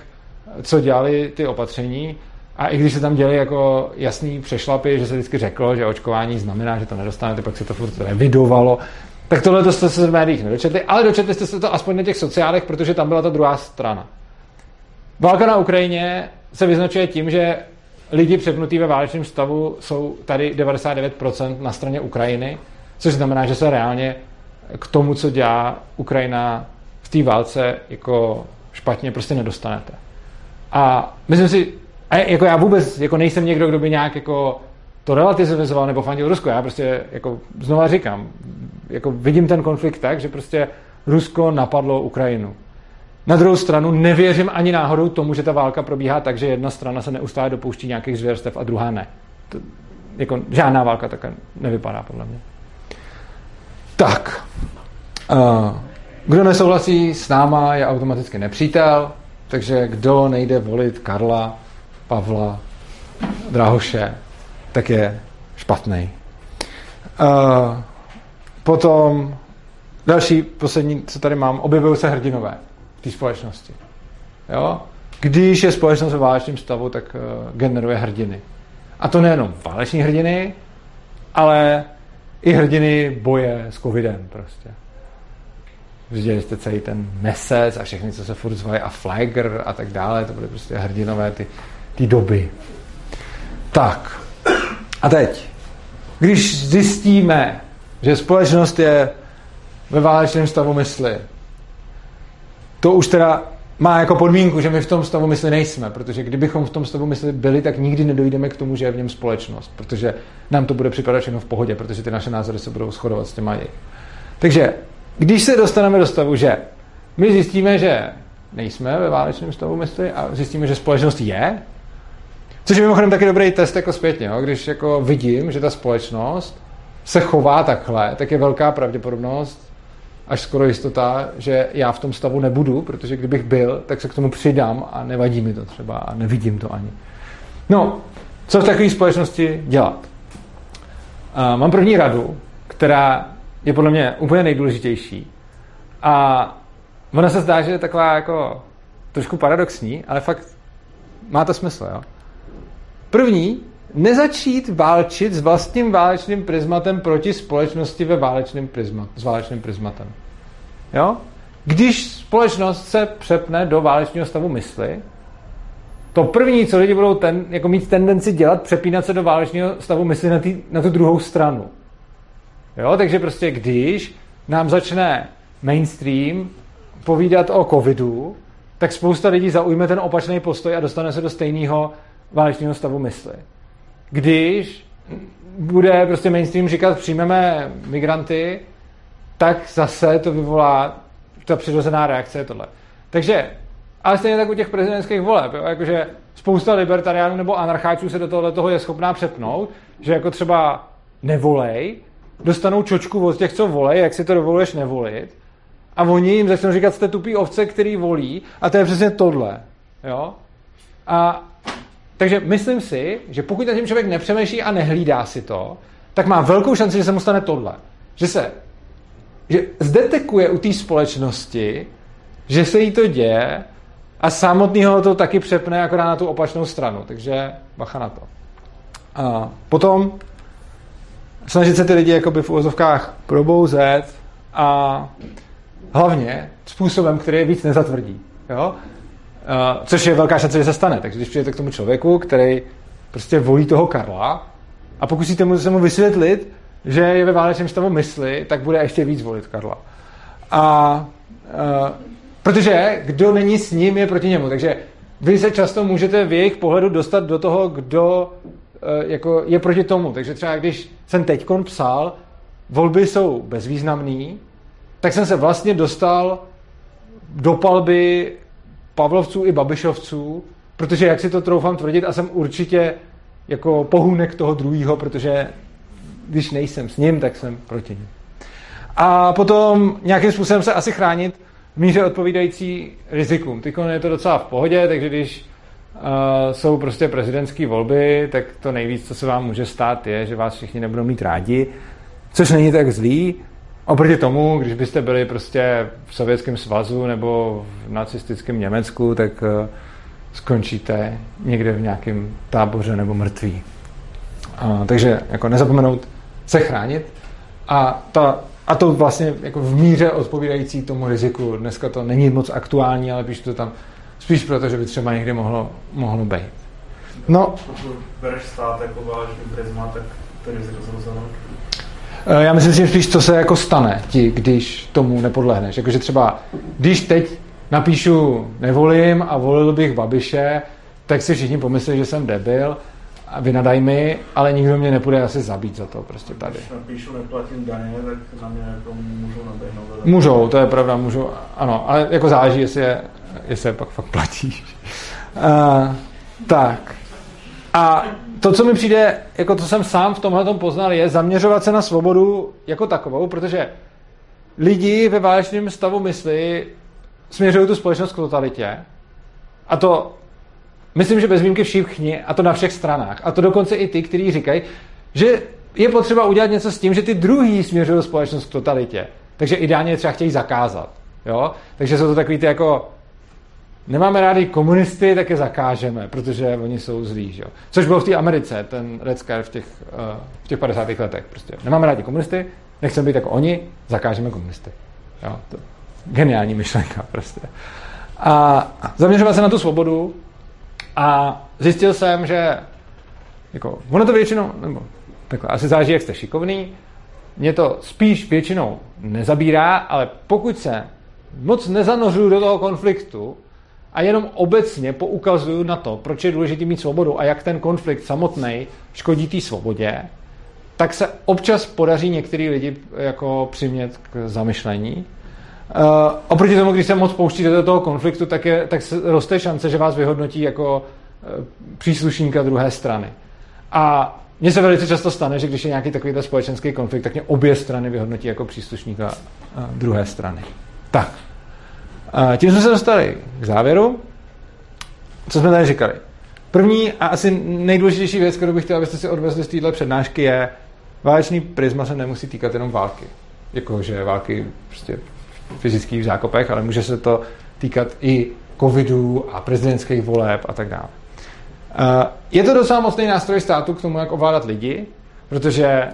co dělali ty opatření, a i když se tam děli jako jasný přešlapy, že se vždycky řeklo, že očkování znamená, že to nedostanete, pak se to furt revidovalo, tak tohle jste se v médiích nedočetli, ale dočetli jste se to aspoň na těch sociálech, protože tam byla ta druhá strana. Válka na Ukrajině se vyznačuje tím, že lidi přepnutí ve válečném stavu jsou tady 99% na straně Ukrajiny, což znamená, že se reálně k tomu, co dělá Ukrajina v té válce, jako špatně prostě nedostanete. A myslím si, jako já vůbec jako nejsem někdo, kdo by nějak jako to relativizoval nebo fandil Rusko. Já prostě jako znova říkám, jako vidím ten konflikt tak, že prostě Rusko napadlo Ukrajinu. Na druhou stranu nevěřím ani náhodou tomu, že ta válka probíhá tak, že jedna strana se neustále dopouští nějakých zvěrstev a druhá ne. To, jako, žádná válka tak nevypadá podle mě. Tak. Kdo nesouhlasí s náma, je automaticky nepřítel, takže kdo nejde volit Karla, Pavla, Drahoše, tak je špatnej. Potom další, poslední, co tady mám, objevují se hrdinové té společnosti. Jo? Když je společnost ve válečném stavu, tak generuje hrdiny. A to nejenom váleční hrdiny, ale i hrdiny boje s covidem prostě. Viděli jste celý ten mesec a všechny, co se furt zvali a Flagger a tak dále, to byly prostě hrdinové ty doby. Tak. A teď. Když zjistíme, že společnost je ve válečném stavu mysli, to už teda má jako podmínku, že my v tom stavu mysli nejsme, protože kdybychom v tom stavu mysli byli, tak nikdy nedojdeme k tomu, že je v něm společnost, protože nám to bude připadat všechno v pohodě, protože ty naše názory se budou shodovat s těma jejich. Takže když se dostaneme do stavu, že my zjistíme, že nejsme ve válečném stavu mysli a zjistíme, že společnost je, což je mimochodem taky dobrý test jako zpětně, jo? Když jako vidím, že ta společnost se chová takhle, tak je velká pravděpodobnost, až skoro jistota, že já v tom stavu nebudu, protože kdybych byl, tak se k tomu přidám a nevadí mi to třeba a nevidím to ani. No, co v takové společnosti dělat? Mám první radu, která je podle mě úplně nejdůležitější. A ona se zdá, že je taková jako trošku paradoxní, ale fakt má to smysl, jo. První, nezačít válčit s vlastním válečným prismatem proti společnosti s válečným prismatem. Jo? Když společnost se přepne do válečního stavu mysli, to první, co lidi budou jako mít tendenci dělat, přepínat se do válečného stavu mysli na tu druhou stranu. Jo? Takže prostě když nám začne mainstream povídat o covidu, tak spousta lidí zaujme ten opačný postoj a dostane se do stejného válečného stavu mysli. Když bude prostě mainstream říkat, přijmeme migranty, tak zase to vyvolá ta přirozená reakce je tohle. Takže, ale stejně tak u těch prezidentských voleb, jo, jakože spousta libertariánů nebo anarcháčů se do toho je schopná přepnout, že jako třeba nevolej, dostanou čočku od těch, co volej, jak si to dovoluješ nevolit, a oni jim začnou říkat, jste tupý ovce, který volí, a to je přesně tohle, jo. A takže myslím si, že pokud nad tím člověk nepřemýšlí a nehlídá si to, tak má velkou šanci, že se mu stane tohle. Že zdetekuje u té společnosti, že se jí to děje a samotného to taky přepne akorát na tu opačnou stranu. Takže bacha na to. A potom snažit se ty lidi jakoby v uvozovkách probouzet a hlavně způsobem, který je víc nezatvrdí. Jo? Což je velká šance, že se stane. Takže když přijdete k tomu člověku, který prostě volí toho Karla a pokusíte se mu vysvětlit, že je ve válečném stavu mysli, tak bude ještě víc volit Karla. Protože kdo není s ním, je proti němu. Takže vy se často můžete v jejich pohledu dostat do toho, kdo jako je proti tomu. Takže třeba když jsem teďkon psal, volby jsou bezvýznamný, tak jsem se vlastně dostal do palby Pavlovců i Babišovců, protože jak si to troufám tvrdit a jsem určitě jako pohůnek toho druhýho, protože když nejsem s ním, tak jsem proti ním. A potom nějakým způsobem se asi chránit v míře odpovídající rizikům. Teď je to docela v pohodě, takže když jsou prostě prezidentské volby, tak to nejvíc, co se vám může stát, je, že vás všichni nebudou mít rádi, což není tak zlý. Oproti tomu, když byste byli prostě v Sovětském svazu nebo v nacistickém Německu, tak skončíte někde v nějakém táboře nebo mrtví. Takže jako nezapomenout se chránit a to vlastně jako v míře odpovídající tomu riziku. Dneska to není moc aktuální, ale píšu to tam spíš proto, že by třeba někdy mohlo být. No, pokud bereš stát jako válečný prisma, tak to riziko samozřejmě. Já myslím si, že spíš, co se jako stane ti, když tomu nepodlehneš. Jakože třeba, když teď napíšu nevolím a volil bych Babiše, tak si všichni pomyslí, že jsem debil a vynadají mi, ale nikdo mě nepůjde asi zabít za to prostě tady. Když napíšu neplatím daně, tak na mě jako můžou naběhnout. Můžou, to je pravda, můžou, ano, ale jako záleží, jestli je pak fakt platíš. Tak. A to, co mi přijde, jako to jsem sám v tomhletom poznal, je zaměřovat se na svobodu jako takovou, protože lidi ve válečném stavu mysli směřují tu společnost k totalitě. A to, myslím, že bez výjimky všichni, a to na všech stranách. A to dokonce i ty, kteří říkají, že je potřeba udělat něco s tím, že ty druhý směřují společnost k totalitě. Takže ideálně třeba chtějí zakázat. Jo? Takže jsou to takový ty jako... Nemáme rádi komunisty, tak je zakážeme, protože oni jsou zlí, že jo. Což bylo v té Americe, ten Red Scare v těch 50. letech. Prostě. Nemáme rádi komunisty, nechceme být jako oni, zakážeme komunisty. Jo? To geniální myšlenka prostě. A zaměřovat se na tu svobodu a zjistil jsem, že jako, ono to většinou, nebo takhle, asi záží, jak jste šikovný, mě to spíš většinou nezabírá, ale pokud se moc nezanořuju do toho konfliktu, a jenom obecně poukazuju na to, proč je důležité mít svobodu a jak ten konflikt samotný škodí té svobodě, tak se občas podaří některý lidi jako přimět k zamyšlení. Oproti tomu, když se moc pouštíte do toho konfliktu, tak roste šance, že vás vyhodnotí jako příslušníka druhé strany. A mně se velice často stane, že když je nějaký takový společenský konflikt, tak mě obě strany vyhodnotí jako příslušníka druhé strany. Tak. Tím jsme se dostali k závěru. Co jsme tady říkali? První a asi nejdůležitější věc, kterou bych chtěl, abyste si odvezli z téhle přednášky, je válečný prisma se nemusí týkat jenom války. Jakože války prostě fyzických v zákopech, ale může se to týkat i covidu a prezidentských voleb a tak dále. Je to docela mocný nástroj státu k tomu, jak ovládat lidi, protože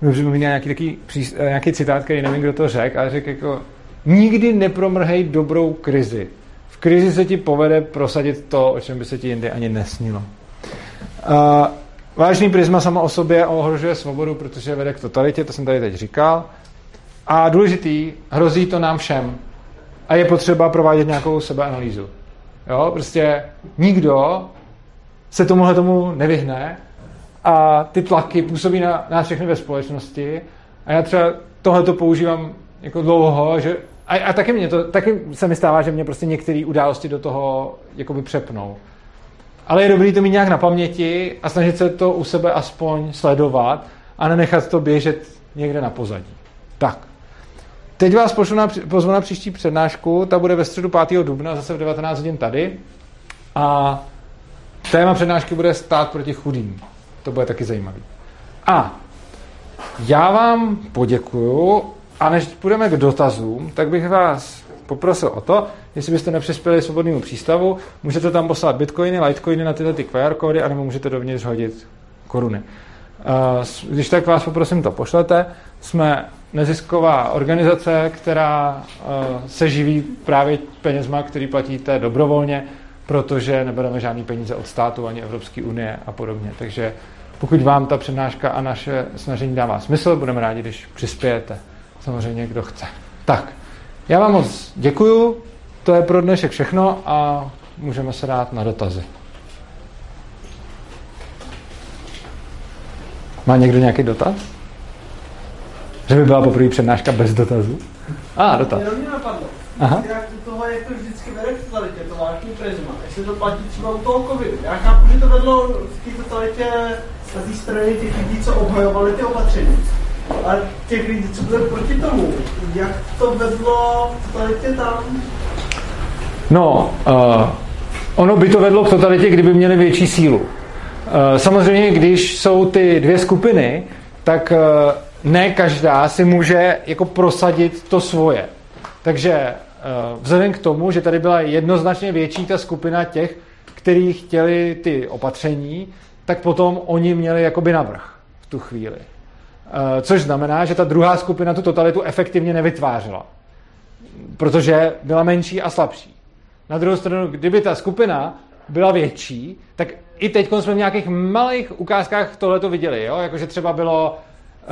můžeme mít nějaký citát, který nevím, kdo to řekl, ale řekl jako nikdy nepromrhej dobrou krizi. V krizi se ti povede prosadit to, o čem by se ti jindy ani nesnilo. Vážný prisma sama o sobě ohrožuje svobodu, protože vede k totalitě, to jsem tady teď říkal. A důležitý, hrozí to nám všem. A je potřeba provádět nějakou sebeanalýzu. Jo, prostě nikdo se tomuhle tomu nevyhne a ty tlaky působí na nás všechny ve společnosti. A já třeba tohleto používám jako dlouho, že a taky se mi stává, že mě prostě některé události do toho jakoby přepnou. Ale je dobré to mít nějak na paměti a snažit se to u sebe aspoň sledovat a nenechat to běžet někde na pozadí. Tak. Teď vás pozvu na příští přednášku, ta bude ve středu 5. dubna, zase v 19 hodin tady. A téma přednášky bude stát proti chudým. To bude taky zajímavý. A já vám poděkuju a než půjdeme k dotazům, tak bych vás poprosil o to, jestli byste nepřispěli svobodnému přístavu, můžete tam poslat bitcoiny, litecoiny na tyhle ty QR kódy, anebo můžete dovnitř hodit koruny. Když tak vás poprosím, to pošlete. Jsme nezisková organizace, která se živí právě penězma, který platíte dobrovolně, protože nebereme žádný peníze od státu ani Evropské unie a podobně. Takže pokud vám ta přednáška a naše snažení dává smysl, budeme rádi, když přispějete. Samozřejmě, kdo chce. Tak, já vám moc děkuju, to je pro dnešek všechno a můžeme se dát na dotazy. Má někdo nějaký dotaz? Že by byla poprvé přednáška bez dotazu? Dotaz. Jenom mě napadlo. Tohle je to vždycky vede k totalitě, to válečný prisma. Jestli to platí třeba u toho covidu. Já chápu, že to vedlo v té totalitě z té strany těch lidí, co obhajovali ty opatření. Ale těch lidí, co byli proti tomu, jak to vedlo k totalitě tam? No, ono by to vedlo k totalitě, kdyby měli větší sílu. Samozřejmě, když jsou ty dvě skupiny, tak ne každá si může jako prosadit to svoje. Takže vzhledem k tomu, že tady byla jednoznačně větší ta skupina těch, kteří chtěli ty opatření, tak potom oni měli jakoby navrch v tu chvíli. Což znamená, že ta druhá skupina tu totalitu efektivně nevytvářela, protože byla menší a slabší. Na druhou stranu, kdyby ta skupina byla větší, tak i teď jsme v nějakých malých ukázkách tohleto viděli, jo? Jakože třeba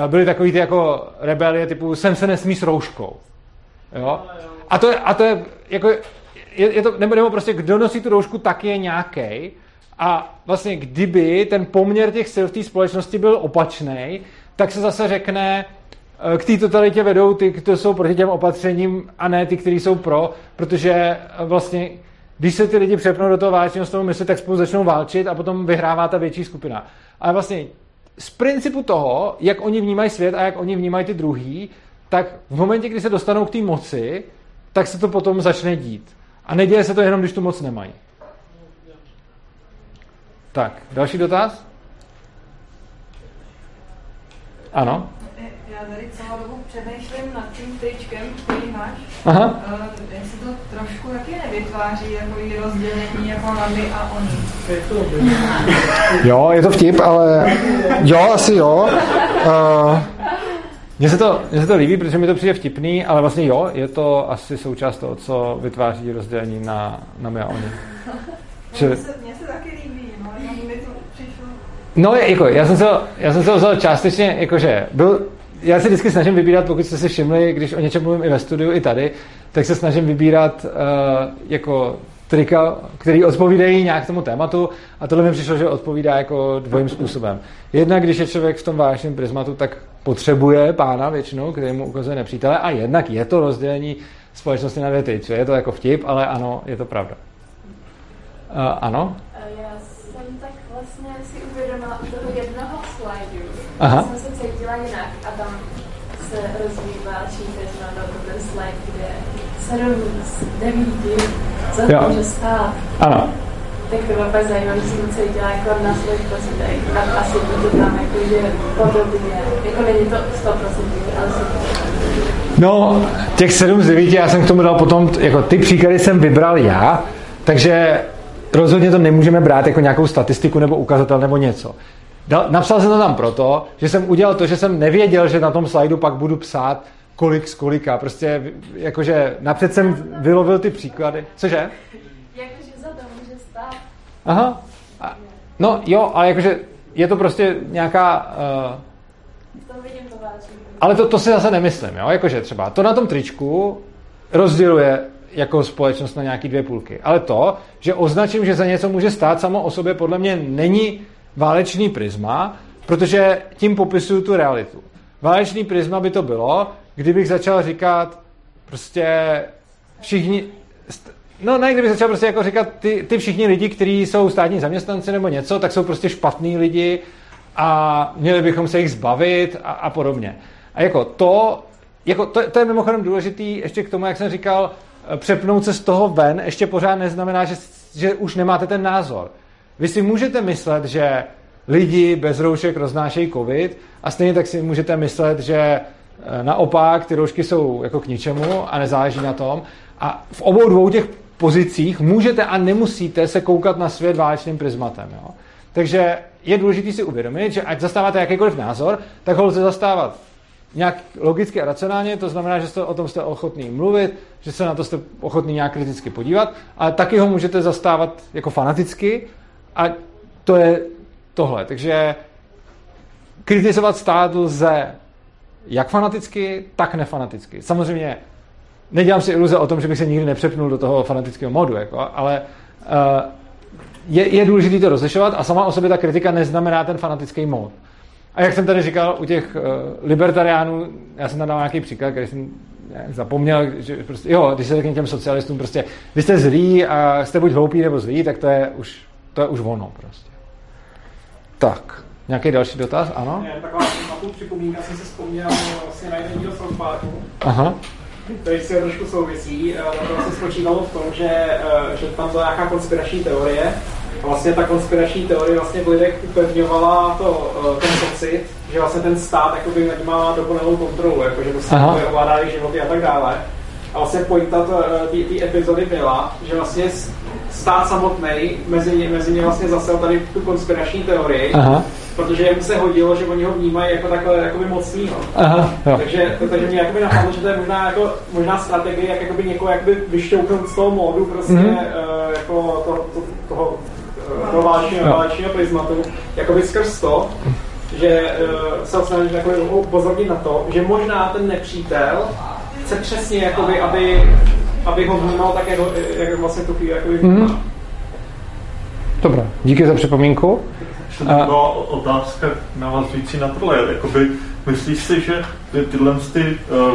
byly takový ty jako rebelie typu sem se nesmí s rouškou. Jo? A to je jako je to, nebo prostě kdo nosí tu roušku, tak je nějakej. A vlastně kdyby ten poměr těch sil v té společnosti byl opačnej, tak se zase řekne, k té totalitě vedou ty, kdo jsou proti těm opatřením a ne ty, kteří jsou pro, protože vlastně když se ty lidi přepnou do toho válečného stavu mysli, tak spolu začnou válčit a potom vyhrává ta větší skupina. Ale vlastně z principu toho, jak oni vnímají svět a jak oni vnímají ty druhý, tak v momentě, kdy se dostanou k té moci, tak se to potom začne dít. A neděje se to jenom, když tu moc nemají. Tak, další dotaz? Ano? Já tady celou dobu přemýšlím nad tím tričkem, který máš. Aha. Jestli to trošku taky nevytváří jako i rozdělení jako na my a oni. Jo, je to vtip, ale jo, asi jo. Mně se to líbí, protože mi to přijde vtipný, ale vlastně jo, je to asi součást toho, co vytváří rozdělení na my a oni. Mně se taky líbí, no, mi to přišlo. No, jako, já jsem se vzal částečně, jakože já se vždycky snažím vybírat, pokud jste si všimli, když o něčem mluvím i ve studiu, i tady, tak se snažím vybírat jako trika, který odpovídají nějak tomu tématu a tohle mi přišlo, že odpovídá jako dvojím způsobem. Jednak, když je člověk v tom válečném prismatu, tak potřebuje pána většinou, který mu ukazuje nepřítele a jednak je to rozdělení společnosti na dvě tyče. Je to jako vtip, ale ano, je to pravda. Ano? Já jsem tak vlastně si uvědomila u toho jednoho slajdu. Aha. Jsem se cítila jinak a tam se rozvíjí válečný prisma na ten slide, kde 7 z 9 za to, že stát. Ano. tak to bylo pak zajímavé, že jsem to celý dělala jako na svých procentech, asi to tam jakože podobně, jako není to 100%, ale no, těch 7 z 9, já jsem k tomu dal potom, jako ty příklady jsem vybral já, takže rozhodně to nemůžeme brát jako nějakou statistiku nebo ukazatel nebo něco. Napsal jsem to tam proto, že jsem udělal to, že jsem nevěděl, že na tom slajdu pak budu psát kolik z kolika. Prostě jakože napřed jsem vylovil ty příklady. Cože? Jakože za to může stát. Aha. No jo, ale jakože je to prostě nějaká... Ale to si zase nemyslím, jo? Jakože třeba to na tom tričku rozděluje jako společnost na nějaký 2 půlky. Ale to, že označím, že za něco může stát samo o sobě, podle mě není válečný prisma, protože tím popisuju tu realitu. Válečný prisma by to bylo, kdybych začal říkat prostě všichni... No ne, kdybych začal prostě jako říkat ty všichni lidi, kteří jsou státní zaměstnanci nebo něco, tak jsou prostě špatný lidi a měli bychom se jich zbavit a podobně. A to je mimochodem důležitý ještě k tomu, jak jsem říkal, přepnout se z toho ven ještě pořád neznamená, že už nemáte ten názor. Vy si můžete myslet, že lidi bez roušek roznášejí covid a stejně tak si můžete myslet, že naopak ty roušky jsou jako k ničemu a nezáleží na tom. A v obou dvou těch pozicích můžete a nemusíte se koukat na svět válečným prismatem. Jo? Takže je důležité si uvědomit, že ať zastáváte jakýkoliv názor, tak ho lze zastávat nějak logicky a racionálně, to znamená, že o tom jste ochotný mluvit, že se na to jste ochotný nějak kriticky podívat, ale taky ho můžete zastávat jako fanaticky a to je tohle. Takže kritizovat stát lze jak fanaticky, tak nefanaticky. Samozřejmě nedělám si iluze o tom, že bych se nikdy nepřepnul do toho fanatického modu, jako, ale je důležité to rozlišovat a sama o sobě ta kritika neznamená ten fanatický mod. A jak jsem tady říkal, u těch libertariánů, já jsem tam dal nějaký příklad, který jsem zapomněl, že prostě, když se řekne těm socialistům, prostě vy jste zlí a jste buď hloupí nebo zlí, tak to je už ono prostě. Tak, nějaký další dotaz? Ano? Ne, taková připomínka, jsem se vzpomněl vlastně na jeden díl South Parku. Aha. Který se trošku souvisí, to vlastně spočívalo v tom, že tam byla nějaká konspirační teorie. A vlastně ta konspirační teorie vlastně v lidech upevňovala ten pocit, že vlastně ten stát jakoby nad má dokonalou kontrolu, jakože prostě ovládá jejich životy a tak dále. A vlastně pointa té epizody byla, že vlastně stát samotnej mezi ně vlastně zasel tady tu konspirační teorii, protože jim se hodilo, že oni ho vnímají jako takhle jakoby mocnýho. Takže mě jakoby napadlo, že to je možná strategie, jak jakoby někoho jakoby vyšťouknout z toho módu prostě jako toho válečního prismatu, jakoby skrz to, že se snaží upozornit na to, že možná ten nepřítel chce přesně, jakoby, aby ho vnímal tak, jak vlastně tu chvíli. Dobrá, díky za připomínku. To byla otázka navazující na tohle. Jakoby, myslíš si, že tyhle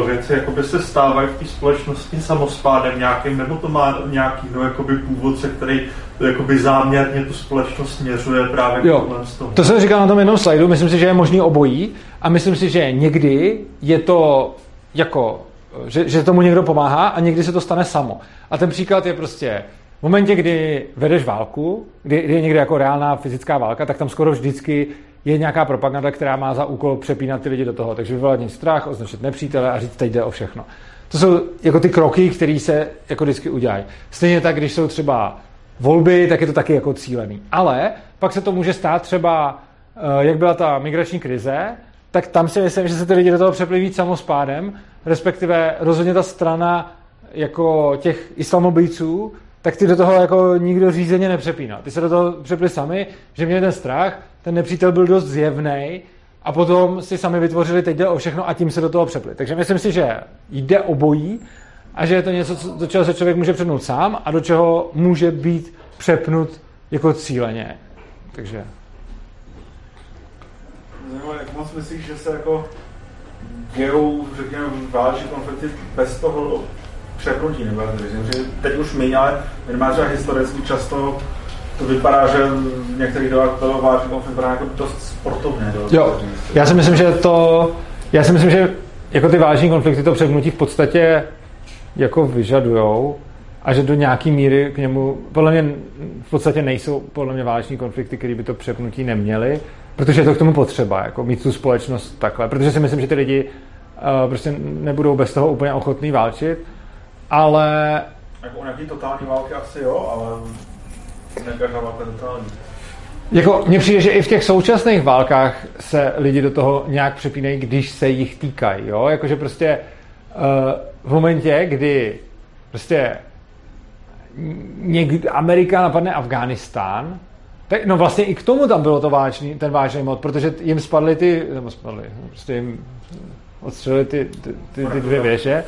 věci jakoby se stávají v té společnosti samospádem nějakým, nebo to má nějaký jakoby původce, který jakoby záměrně tu společnost směřuje právě k tohle tomu? To jsem říkal na tom jednom slajdu, myslím si, že je možný obojí a myslím si, že někdy je to jako... Že tomu někdo pomáhá a někdy se to stane samo. A ten příklad je prostě v momentě, kdy vedeš válku, kdy je někde jako reálná fyzická válka, tak tam skoro vždycky je nějaká propaganda, která má za úkol přepínat ty lidi do toho. Takže vyvolat strach, označit nepřítele a říct, teď jde o všechno. To jsou jako ty kroky, které se jako vždycky udělají. Stejně tak, když jsou třeba volby, tak je to taky jako cílený. Ale pak se to může stát třeba, jak byla ta migrační krize, tak tam si myslím, že se ty lidi do toho přepliví samospádem, respektive rozhodně ta strana jako těch islamobijců, tak ty do toho jako nikdo řízeně nepřepínal. Ty se do toho přepli sami, že měli ten strach, ten nepřítel byl dost zjevnej a potom si sami vytvořili teď jde o všechno a tím se do toho přepli. Takže myslím si, že jde obojí a že je to něco, do čeho se člověk může přepnout sám a do čeho může být přepnut jako cíleně. Takže... Zajímavé, jak moc myslíš, že se jako dějou, řekněme, váleční konflikty bez toho přepnutí, nebo že teď už méně, ale minimálně třeba historicky často to vypadá, že v některých dobách to váleční konflikt vypadá jako dost sportovně. Jo, já si myslím, že jako ty váleční konflikty to přepnutí v podstatě jako vyžadujou, a že do nějaký míry k němu, podle mě v podstatě nejsou podle mě váleční konflikty, které by to přepnutí neměly, protože je to k tomu potřeba, jako mít tu společnost takhle, protože si myslím, že ty lidi prostě nebudou bez toho úplně ochotný válčit, ale... Jako o nějaký totální války asi jo, ale nevěřává ten totální. Jako mně přijde, že i v těch současných válkách se lidi do toho nějak přepínají, když se jich týkají, jo, jakože prostě v momentě, kdy prostě někdy Amerika napadne Afghánistán, tak no vlastně i k tomu tam bylo to vážný, ten vážný mod, protože jim spadly ty, nebo spadly, prostě jim odstřelili ty dvě věže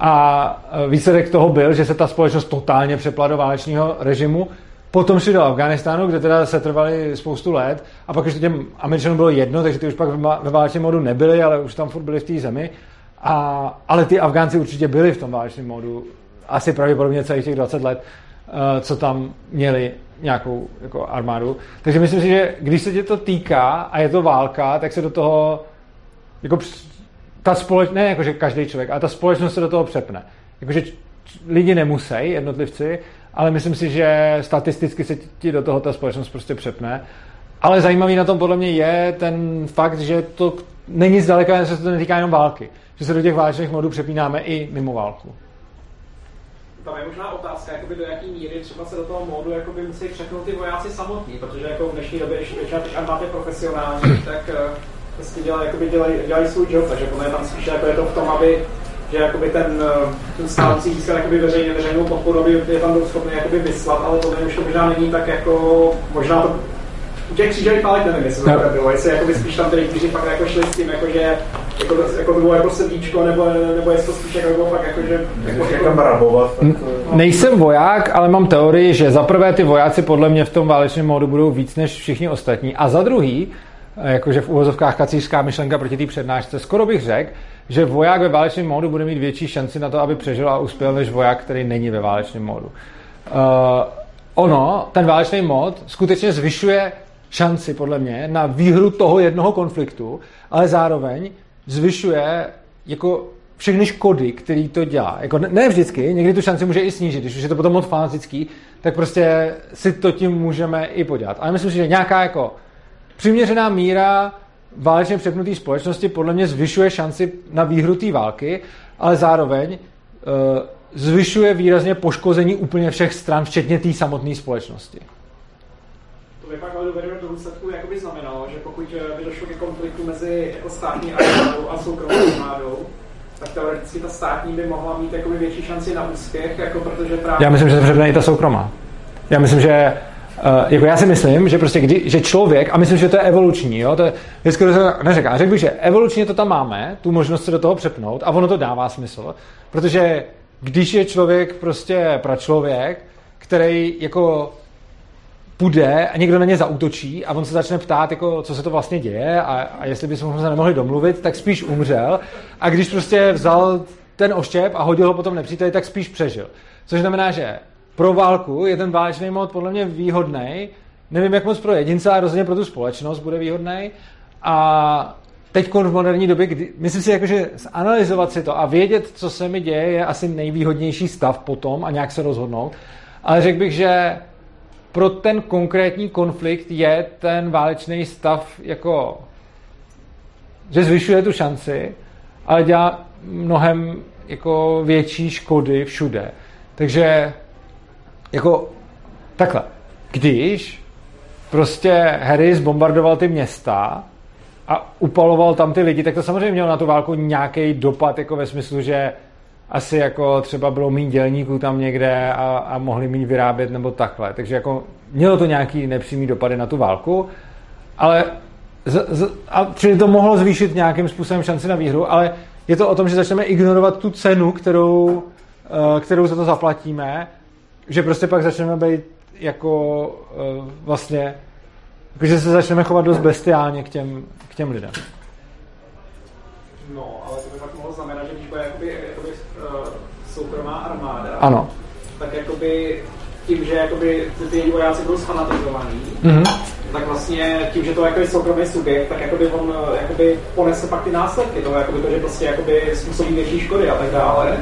a výsledek toho byl, že se ta společnost totálně přepla do válečního režimu, potom šli do Afghánistánu, kde teda se trvali spoustu let a pak už těm Američanům bylo jedno, takže ty už pak ve válečném modu nebyli, ale už tam furt byli v té zemi. Ale ty Afgánci určitě byli v tom válečném módu asi pravděpodobně celých těch 20 let, co tam měli nějakou jako armádu. Takže myslím si, že když se tě to týká a je to válka, tak se do toho jako ta společnost, ne jakože každý člověk, ale ta společnost se do toho přepne. Jakože lidi nemusí, jednotlivci, ale myslím si, že statisticky se ti do toho ta společnost prostě přepne. Ale zajímavý na tom podle mě je ten fakt, že to není zdaleka, že se to netýká jenom války. Že se do těch válečných modů přepínáme i mimo válku. Tam je možná otázka, jakoby do jaký míry třeba se do toho módu jakoby musí přepnout ty vojáci samotní, protože jako v dnešní době, když armády profesionální, tak vlastně dělají svůj job, takže podle mě tam spíše jako je to v tom, aby že jakoby ten stávající získal veřejnou podporu, aby je tam schopný jakoby vyslat, ale to už to možná není tak jako, možná to u těch křížových válek nevím, jestli to bylo, jestli jakoby spíš tam tedy kteří pak jako šli s tím, jakože jako to bylo jako sedíčko, nebo jestli to spíš jako bylo fakt jakože... Nejsem voják, ale mám teorii, že za prvé ty vojáci podle mě v tom válečném módu budou víc než všichni ostatní a za druhý, jakože v uvozovkách kacířská myšlenka proti té přednášce, skoro bych řekl, že voják ve válečném módu bude mít větší šanci na to, aby přežil a uspěl, než voják, který není ve válečném módu. Ten válečný mód skutečně zvyšuje šanci, podle mě, na výhru toho jednoho konfliktu, ale zároveň zvyšuje jako všechny škody, který to dělá. Jako ne vždycky, někdy tu šanci může i snížit, když už je to potom moc fanatický, tak prostě si to tím můžeme i podělat. Ale myslím si, že nějaká jako přiměřená míra válečně přepnuté společnosti podle mě zvyšuje šanci na výhru té války, ale zároveň zvyšuje výrazně poškození úplně všech stran, včetně té samotné společnosti. To by pak ale do důsledku jakoby znamenalo, že pokud by došlo ke konfliktu mezi jako státní armádou a soukromou armádou, tak teoreticky ta státní by mohla mít jakoby větší šanci na úspěch, jako protože právě... Já myslím, že to předne i ta soukromá. Já myslím, že že člověk, a myslím, že to je evoluční, jo, to je, vždycky to se neřeká, řekl bych, že evolučně to tam máme, tu možnost se do toho přepnout a ono to dává smysl, protože když je člověk prostě pračlověk, který jako půjde a někdo na ně zaútočí a on se začne ptát, jako, co se to vlastně děje a jestli bychom se nemohli domluvit, tak spíš umřel a když prostě vzal ten oštěp a hodil ho potom nepříteli, tak spíš přežil. Což znamená, že pro válku je ten válečný mod podle mě výhodnej, nevím jak moc pro jedince, ale rozhodně pro tu společnost bude výhodnej a teď v moderní době, kdy, myslím si, jakože analyzovat si to a vědět, co se mi děje, je asi nejvýhodnější stav potom a nějak se rozhodnout, ale řekl bych, že pro ten konkrétní konflikt je ten válečný stav jako, že zvyšuje tu šanci, ale dělá mnohem jako větší škody všude. Takže jako takhle, když prostě Harris bombardoval ty města a upaloval tam ty lidi, tak to samozřejmě mělo na tu válku nějaký dopad jako ve smyslu, že asi jako třeba bylo méně dělníků tam někde a mohli méně vyrábět nebo takhle. Takže jako mělo to nějaký nepřímý dopady na tu válku, ale čili to mohlo zvýšit nějakým způsobem šanci na výhru, ale je to o tom, že začneme ignorovat tu cenu, kterou za to zaplatíme, že prostě pak začneme být jako vlastně, že se začneme chovat dost bestiálně k těm lidem. No, ale to by tak mohlo znamenat, že když bude jakoby soukromá armáda, ano. Tak jakoby tím, že jakoby ty vojáci budou sfanatizovaní, tak vlastně tím, že to je soukromý subjekt, tak jakoby on jakoby ponese pak ty následky, to, jakoby to, že prostě jakoby způsobí větší škody a tak dále.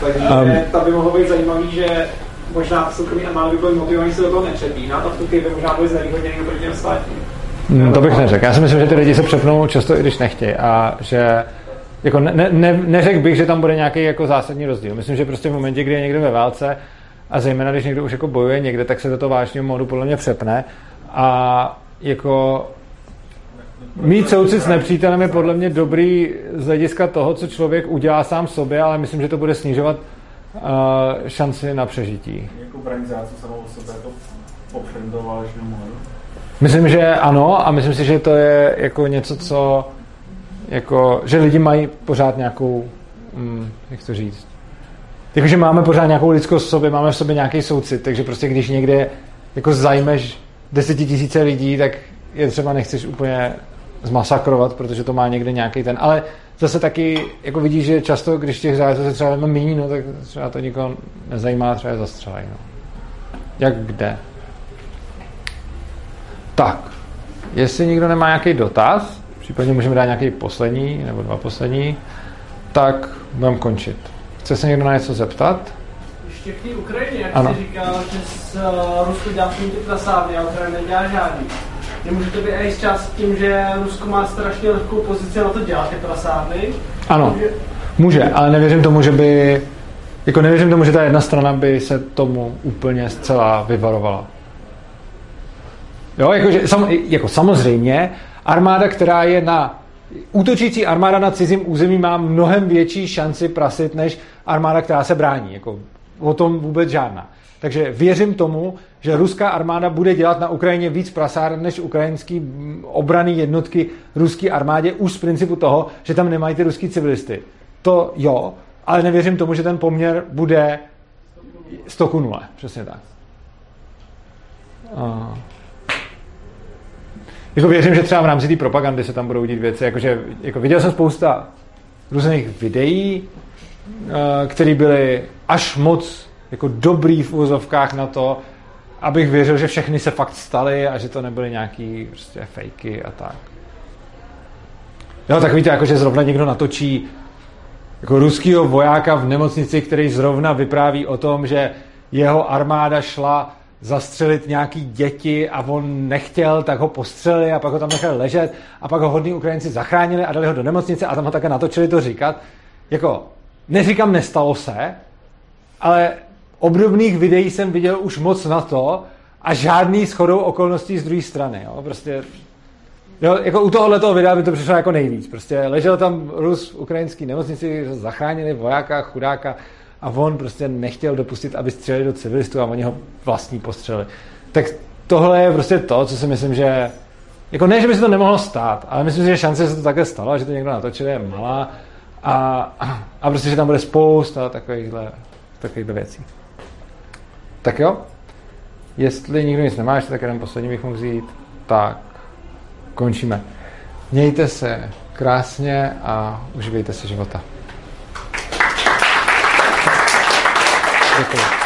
Takže tam by mohlo být zajímavý, že možná soukromí a by byli motivovaní se do toho nepřepínat a v tu by možná byli znevýhodněni oproti těm státním. To bych neřekl. Já si myslím, že ty lidi se přepnou často, i když nechtějí, a že jako neřekl bych, že tam bude nějaký jako zásadní rozdíl. Myslím, že prostě v momentě, kdy je někdo ve válce a zejména když někdo už jako bojuje někde, tak se do toho vážného módu podle mě přepne a jako mít soucit s nepřítelem je podle mě dobrý z hlediska toho, co člověk udělá sám sobě, ale myslím, že to bude snižovat šanci na přežití. Jako branizáci samou sebe to popřendoval, že nemohli? Myslím, že ano, a myslím si, že to je jako něco, co jako, že lidi mají pořád nějakou, jak to říct, jakože máme pořád nějakou lidskost v sobě, máme v sobě nějaký soucit, takže prostě když někde jako zajmeš 10 000 lidí, tak je třeba nechceš úplně zmasakrovat, protože to má někde nějaký ten, ale zase taky jako vidíš, že často, když těch zájezů se třeba míní, no tak třeba to nikoho nezajímá, třeba je zastřelají, no. Jak kde? Tak, jestli nikdo nemá nějaký dotaz, případně můžeme dát nějaký poslední, nebo dva poslední, tak budeme končit. Chce se někdo na něco zeptat? Ještě v té Ukrajině, jak ano. Jsi říkal, že z Rusko dělá v ty prasárny a Ukrajina nedělá žádný. Nemůže to být i z část tím, že Rusko má strašně lehkou pozici na to dělat ty prasárny? Ano, může, ale nevěřím tomu, že by, jako nevěřím tomu, že ta jedna strana by se tomu úplně zcela vyvarovala. Jo, jakože, jako samozřejmě, armáda, která je na útočící armáda na cizím území má mnohem větší šanci prasit, než armáda, která se brání. Jako, o tom vůbec žádná. Takže věřím tomu, že ruská armáda bude dělat na Ukrajině víc prasáren, než ukrajinský obranné jednotky ruské armádě už z principu toho, že tam nemají ty ruský civilisty. To jo, ale nevěřím tomu, že ten poměr bude 100:0. Přesně tak. Jako věřím, že třeba v rámci té propagandy se tam budou dít věci. Jakože, jako viděl jsem spousta různých videí, které byly až moc jako dobrý v úzovkách na to, abych věřil, že všechny se fakt staly a že to nebyly nějaký prostě fejky a tak. Jo, tak víte, jakože zrovna někdo natočí jako ruskýho vojáka v nemocnici, který zrovna vypráví o tom, že jeho armáda šla zastřelit nějaký děti a on nechtěl, tak ho postřelili a pak ho tam nechali ležet a pak ho hodní Ukrajinci zachránili a dali ho do nemocnice a tam ho také natočili to říkat. Jako, neříkám nestalo se, ale obdobných videí jsem viděl už moc na to a žádný shodou okolností z druhé strany. Jo? Prostě, jo, jako u tohohletoho videa by to přišlo jako nejvíc. Prostě ležel tam Rus v ukrajinský nemocnici, zachránili vojáka, chudáka, a on prostě nechtěl dopustit, aby střelili do civilistů a oni ho vlastní postřelili. Tak tohle je prostě to, co si myslím, že jako ne, že by se to nemohlo stát, ale myslím si, že šance, že se to také stalo a že to někdo natočil, je malá a prostě, že tam bude spousta takovýchhle věcí. Tak jo? Jestli nikdo nic nemá, tak jeden poslední bych mohl vzít. Tak, končíme. Mějte se krásně a užívejte se života. Děkuji.